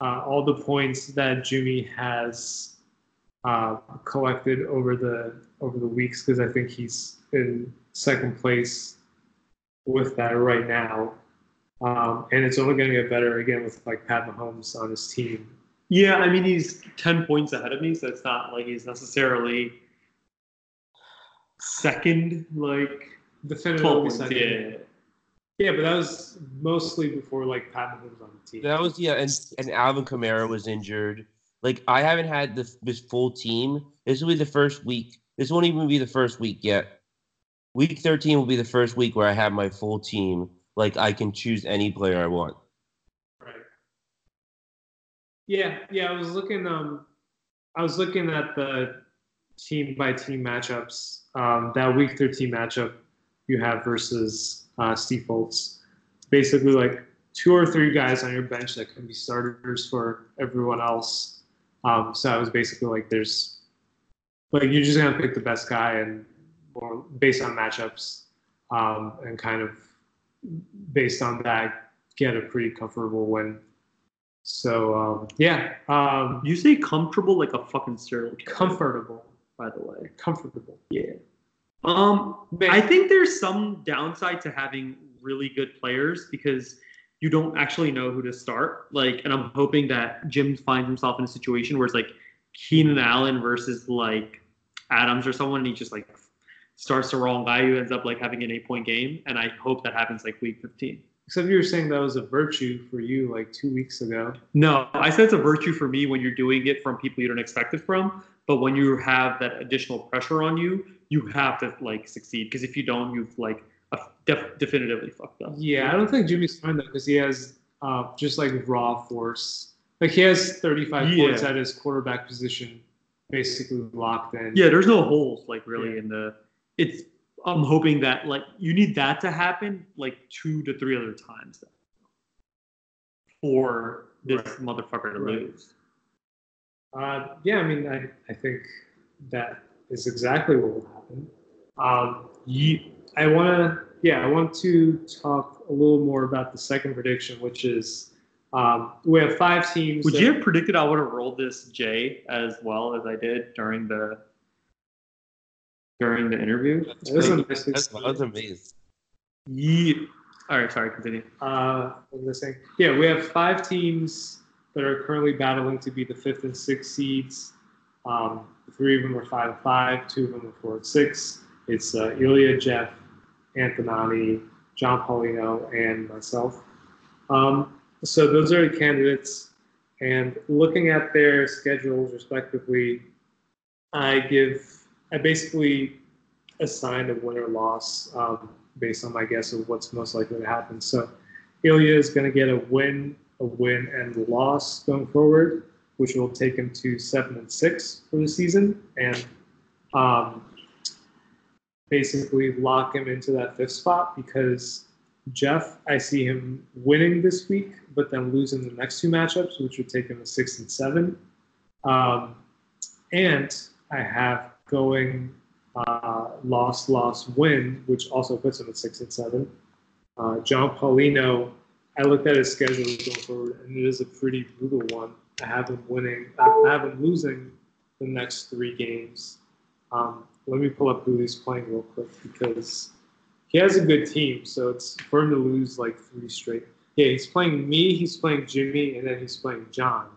uh, all the points that Jimmy has uh, collected over the over the weeks, because I think he's in second place with that right now. Um, and it's only going to get better, again, with like Pat Mahomes on his team. Yeah, I mean, he's ten points ahead of me, so it's not like he's necessarily second, like twelve points. Second. Yeah, yeah, but that was mostly before like Pat Mahomes on the team. That was yeah, and and Alvin Kamara was injured. Like I haven't had the, this full team. This will be the first week. This won't even be the first week yet. Week thirteen will be the first week where I have my full team. Like I can choose any player I want. Yeah, yeah, I was looking. Um, I was looking at the team by team matchups. Um, that week thirteen matchup you have versus uh, Steve Foltz, basically like two or three guys on your bench that can be starters for everyone else. Um, so I was basically like, there's like you're just gonna pick the best guy and or based on matchups um, and kind of based on that get a pretty comfortable win. So, um, yeah. Um, you say comfortable like a fucking serial killer. Comfortable, by the way. Comfortable. Yeah. Um, Man. I think there's some downside to having really good players because you don't actually know who to start. Like, and I'm hoping that Jim finds himself in a situation where it's like Keenan Allen versus like Adams or someone, and he just like starts the wrong guy who ends up like having an eight-point game. And I hope that happens like week fifteen. Except you were saying that was a virtue for you like two weeks ago. No, I said it's a virtue for me when you're doing it from people you don't expect it from. But when you have that additional pressure on you, you have to like succeed. Because if you don't, you've like def- definitively fucked up. Yeah, I don't think Jimmy's fine though because he has uh, just like raw force. Like he has thirty-five yeah. points at his quarterback position, basically locked in. Yeah, there's no holes like really yeah. in the. It's. I'm hoping that, like, you need that to happen, like, two to three other times for this right. motherfucker to right. lose. Uh, yeah, I mean, I, I think that is exactly what will happen. Um, ye- I want to, yeah, I want to talk a little more about the second prediction, which is um, we have five teams. Would that- you have predicted I would have rolled this J as well as I did during the During the interview? That was, nice That's, I was amazed. Yeah. All right, sorry, continue. Uh, what was I saying? Yeah, we have five teams that are currently battling to be the fifth and sixth seeds. Um, three of them are five and five, two of them are four and six. It's uh, Ilya, Jeff, Antonani, John Paulino, and myself. Um, so those are the candidates. And looking at their schedules respectively, I give... I basically assigned a win or loss um, based on my guess of what's most likely to happen. So Ilya is going to get a win, a win, and a loss going forward, which will take him to seven and six for the season. And um, basically lock him into that fifth spot, because Jeff, I see him winning this week, but then losing the next two matchups, which would take him to six and seven. Um, and I have going uh, loss, loss, win, which also puts him at six and seven. Uh, John Paulino, I looked at his schedule going forward, and it is a pretty brutal one. I have him winning, I have him losing the next three games. Um, let me pull up who he's playing real quick, because he has a good team, so it's for him to lose like three straight. Yeah, he's playing me, he's playing Jimmy, and then he's playing John.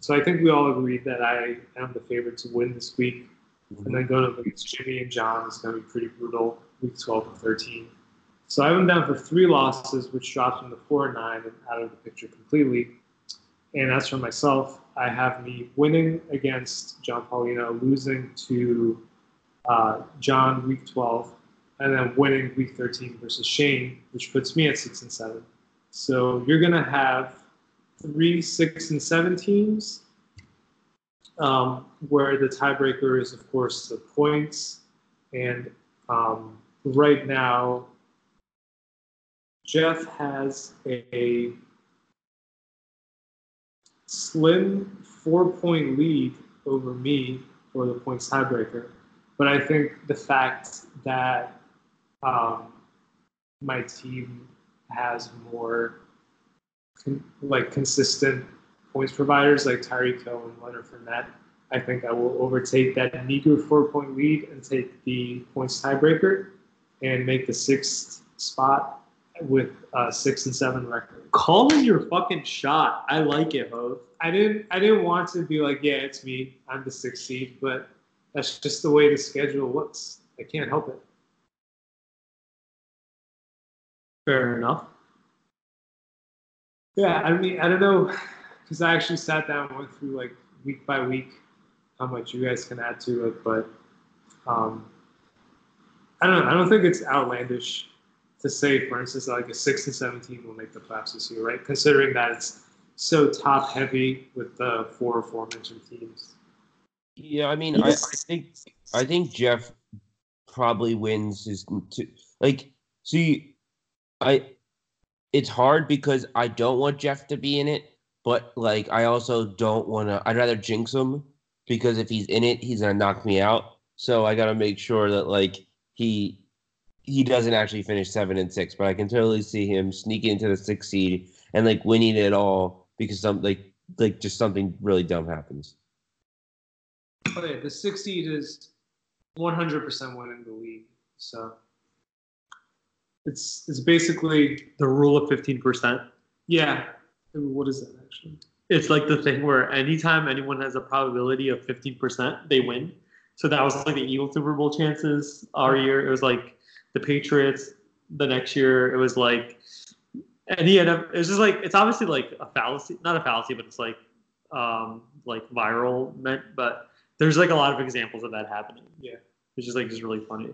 So I think we all agreed that I am the favorite to win this week. Mm-hmm. And then going up against Jimmy and John is going to be pretty brutal, week twelve and thirteen. So I went down for three losses, which drops him to four and nine and out of the picture completely. And as for myself, I have me winning against John Paulino, losing to uh, John week twelve, and then winning week thirteen versus Shane, which puts me at six and seven. So you're going to have three, six, and seven teams, um, where the tiebreaker is, of course, the points. And um, right now, Jeff has a, a slim four-point lead over me for the points tiebreaker. But I think the fact that um, my team has more con- like consistent points providers like Tyreek Hill and Leonard Fournette, I think I will overtake that meager four-point lead and take the points tiebreaker and make the sixth spot with a six and seven record. Calling your fucking shot. I like it, Hov. I didn't I didn't want to be like, yeah, it's me, I'm the sixth seed, but that's just the way the schedule looks. I can't help it. Fair enough. Yeah, I mean, I don't know, because I actually sat down and went through like week by week how much you guys can add to it, but um, I don't know. I don't think it's outlandish to say, for instance, like a six and seventeen will make the playoffs this year, right? Considering that it's so top heavy with the four aforementioned teams. Yeah, I mean, I, I think I think Jeff probably wins his two. Like, see, I it's hard because I don't want Jeff to be in it, but like I also don't want to. I'd rather jinx him, because if he's in it, he's gonna knock me out. So I gotta make sure that like he he doesn't actually finish seven and six. But I can totally see him sneaking into the sixth seed and like winning it all because some like like just something really dumb happens. Oh, yeah, the sixth seed is one hundred percent winning the league. So it's it's basically the rule of fifteen percent. Yeah. What is that, actually? It's like the thing where anytime anyone has a probability of fifteen percent, they win. So that was like the Eagles Super Bowl chances our year. It was like the Patriots the next year. It was like, and he ended up, it was just like, it's obviously like a fallacy, not a fallacy, but it's like, um, like viral meant, but there's like a lot of examples of that happening. Yeah, which is like just really funny.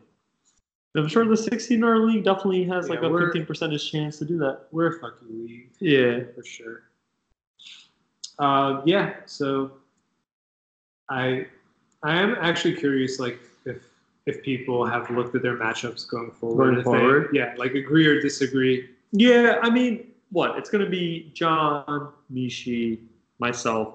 I'm sure the sixteen-hour league definitely has yeah, like a fifteen percent chance to do that. We're a fucking league. Yeah, for sure. Uh, yeah, so I I am actually curious, like if if people have looked at their matchups going forward. Going forward, they, yeah, like agree or disagree. Yeah, I mean, what it's gonna be John, Mishi, myself,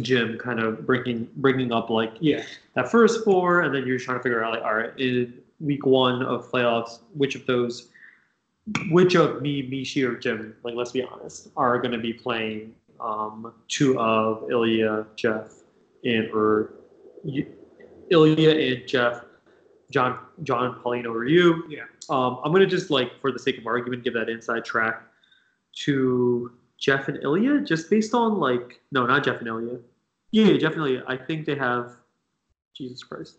Jim kind of breaking bringing up like yeah that first four, and then you're trying to figure out like, all right, in week one of playoffs, which of those which of me, Mishi, or Jim, like let's be honest, are going to be playing um, two of Ilya, Jeff, and or Ilya and Jeff, John, John, Paulino, or you. Yeah. Um, I'm going to just like for the sake of argument give that inside track to Jeff and Ilya, just based on like, no, not Jeff and Ilya. Yeah, Jeff and Ilya. I think they have, Jesus Christ.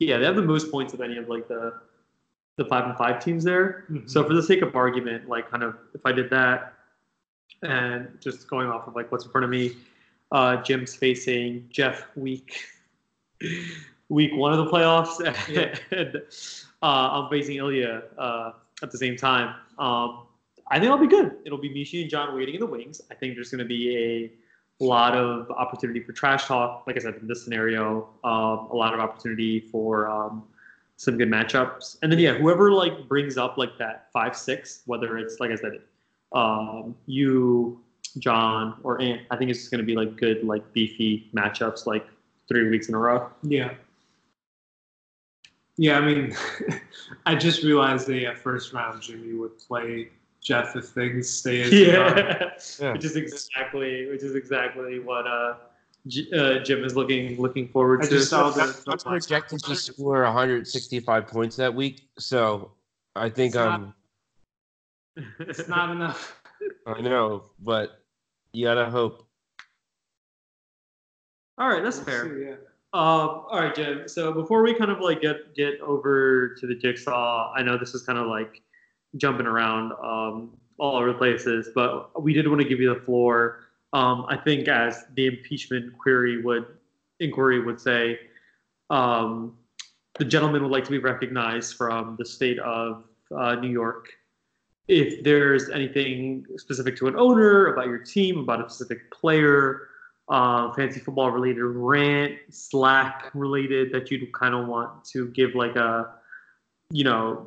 Yeah, they have the most points of any of like the the five and five teams there. Mm-hmm. So for the sake of argument, like kind of if I did that, and just going off of like what's in front of me, uh, Jim's facing Jeff week week one of the playoffs, yeah. and uh, I'm facing Ilya uh, at the same time. Um, I think it'll be good. It'll be Mishi and John waiting in the wings. I think there's going to be a lot of opportunity for trash talk. Like I said, in this scenario, um, a lot of opportunity for um, some good matchups. And then, yeah, whoever like brings up like that five, six, whether it's, like I said, um, you, John, or Ant, I think it's just going to be like good, like beefy matchups, like three weeks in a row. Yeah. Yeah, I mean, I just realized that yeah, first round Jimmy would play Jeff if things stay as they yeah. yeah, which is exactly which is exactly what uh, G- uh, Jim is looking looking forward I to. I just saw that I'm projected to score one hundred sixty-five points that week, so I think I'm. Um, it's not enough. I know, but you gotta hope. All right, that's Let's fair. See, yeah. Um, all right, Jim. So before we kind of like get, get over to the jigsaw, I know this is kind of like jumping around um, all over the places, but we did want to give you the floor. Um, I think as the impeachment query would inquiry would say, um, the gentleman would like to be recognized from the state of uh, New York. If there's anything specific to an owner, about your team, about a specific player, Uh, fantasy football related rant, Slack related, that you'd kind of want to give like a, you know,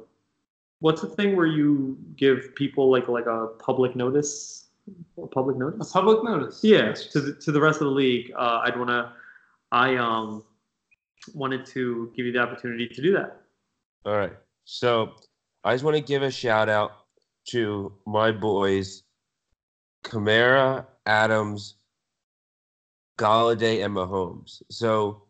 what's the thing where you give people like like a public notice, a public notice, a public notice. Yeah, to the, to the rest of the league. Uh, I'd wanna, I um, wanted to give you the opportunity to do that. All right, so I just want to give a shout out to my boys, Kamara, Adams, Golladay, and Mahomes. So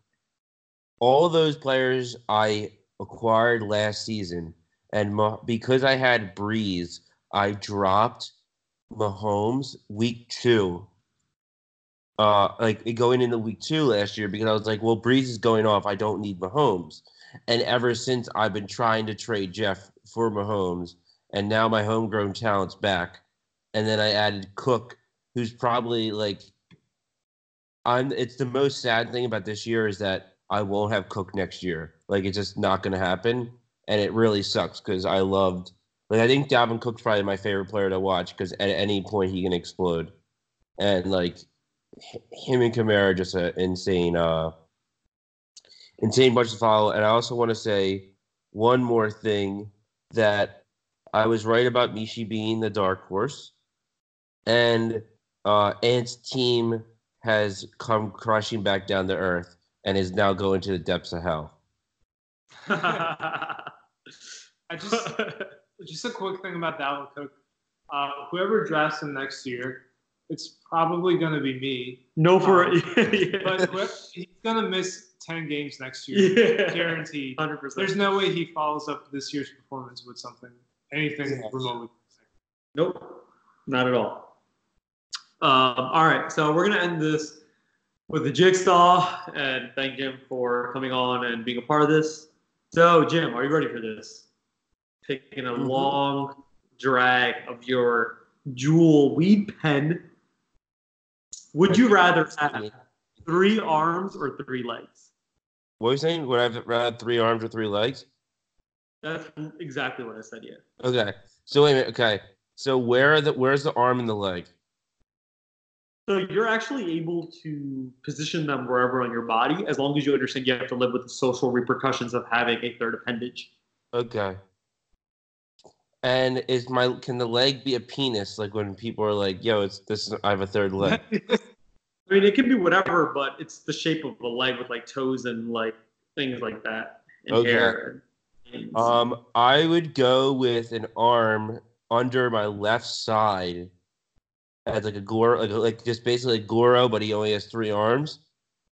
all those players I acquired last season, and Ma- because I had Breeze, I dropped Mahomes week two. Uh, like going into week two last year because I was like, well, Breeze is going off. I don't need Mahomes. And ever since, I've been trying to trade Jeff for Mahomes, and now my homegrown talent's back. And then I added Cook, who's probably like I'm, it's the most sad thing about this year is that I won't have Cook next year. Like, it's just not going to happen, and it really sucks because I loved – like, I think Dalvin Cook's probably my favorite player to watch because at any point he can explode. And, like, him and Kamara are just an insane, uh, insane bunch to follow. And I also want to say one more thing, that I was right about Mishi being the dark horse, and uh, Ant's team – has come crashing back down to earth and is now going to the depths of hell. I just just a quick thing about Dalvin Cook. Uh, whoever drafts him next year, it's probably going to be me. No, for um, yeah. But whoever, he's going to miss ten games next year, yeah. Guaranteed. one hundred percent. There's no way he follows up this year's performance with something, anything yes. remotely. Nope, not at all. Um, all right, so we're going to end this with a jigsaw, and thank Jim for coming on and being a part of this. So, Jim, are you ready for this? Taking a mm-hmm. long drag of your jewel weed pen. Would you rather have three arms or three legs? What are you saying? Would I have rather three arms or three legs? That's exactly what I said, yeah. Okay, so wait a minute. Okay, so where are the, where's the arm and the leg? So you're actually able to position them wherever on your body, as long as you understand you have to live with the social repercussions of having a third appendage. Okay. And is my can the leg be a penis? Like when people are like, "Yo, it's this. I have a third leg." I mean, it can be whatever, but it's the shape of the leg with like toes and like things like that. And okay. Hair and um, I would go with an arm under my left side. Has like a Goro, like, like just basically like Goro, but he only has three arms.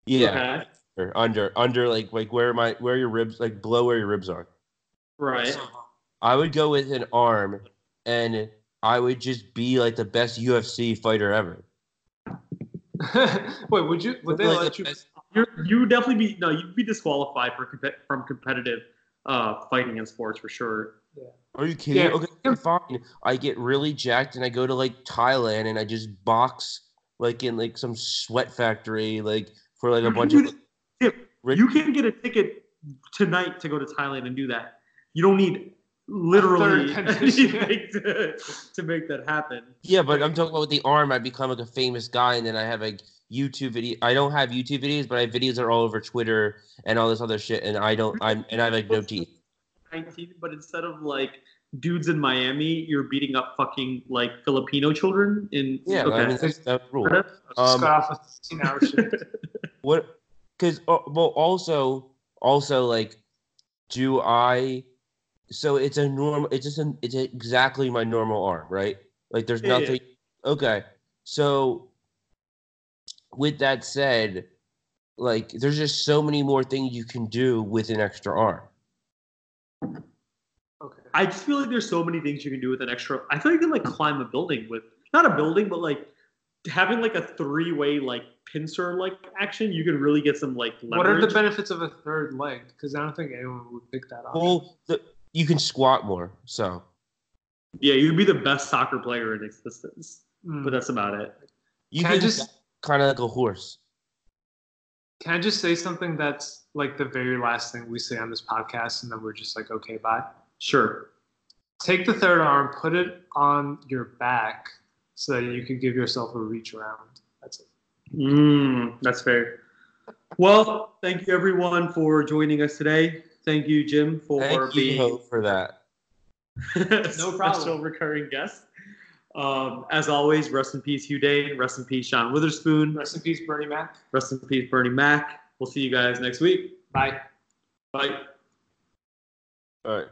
Yeah, okay. Or under, under, like, like where my, where your ribs, like below where your ribs are. Right. So I would go with an arm, and I would just be like the best U F C fighter ever. Wait, would you? Would they like let the you? You're, you would definitely be no. You'd be disqualified for from competitive uh, fighting in sports for sure. Yeah. Are you kidding? Yeah. Okay, I'm fine. I get really jacked, and I go to like Thailand, and I just box like in like some sweat factory, like for like a bunch of. You can get a ticket tonight to go to Thailand and do that. You don't need literally anything to, to make that happen. Yeah, but I'm talking about with the arm. I become like a famous guy, and then I have like YouTube video. I don't have YouTube videos, but I have videos that are all over Twitter and all this other shit. And I don't. I'm and I have like no teeth. nineteen, but instead of like dudes in Miami, you're beating up fucking like Filipino children in. Yeah, okay. I mean, that's the rule. Um, what? Because uh, well, also, also like, do I? So it's a normal. It's just an, it's exactly my normal arm, right? Like there's yeah, nothing. Yeah. Okay, so. With that said, like, there's just so many more things you can do with an extra arm. Okay. I just feel like there's so many things you can do with an extra. I feel like you can, like, climb a building with, not a building, but, like, having, like, a three-way, like, pincer-like action, you can really get some, like, leverage. What are the benefits of a third leg? Because I don't think anyone would pick that up. Well, the, you can squat more, so. Yeah, you'd be the best soccer player in existence. Mm. But that's about it. You can, can just... kind of like a horse. Can I just say something that's like the very last thing we say on this podcast, and then we're just like, okay, bye? Sure. Take the third arm, put it on your back so that you can give yourself a reach around. That's it. Mm, that's fair. Well, thank you everyone for joining us today. Thank you, Jim, for thank being you for that. No problem. Special recurring guest. Um, as always, rest in peace, Hugh Dane. Rest in peace, Sean Witherspoon. Rest in peace, Bernie Mac. Rest in peace, Bernie Mac. We'll see you guys next week. Bye. Bye. All right.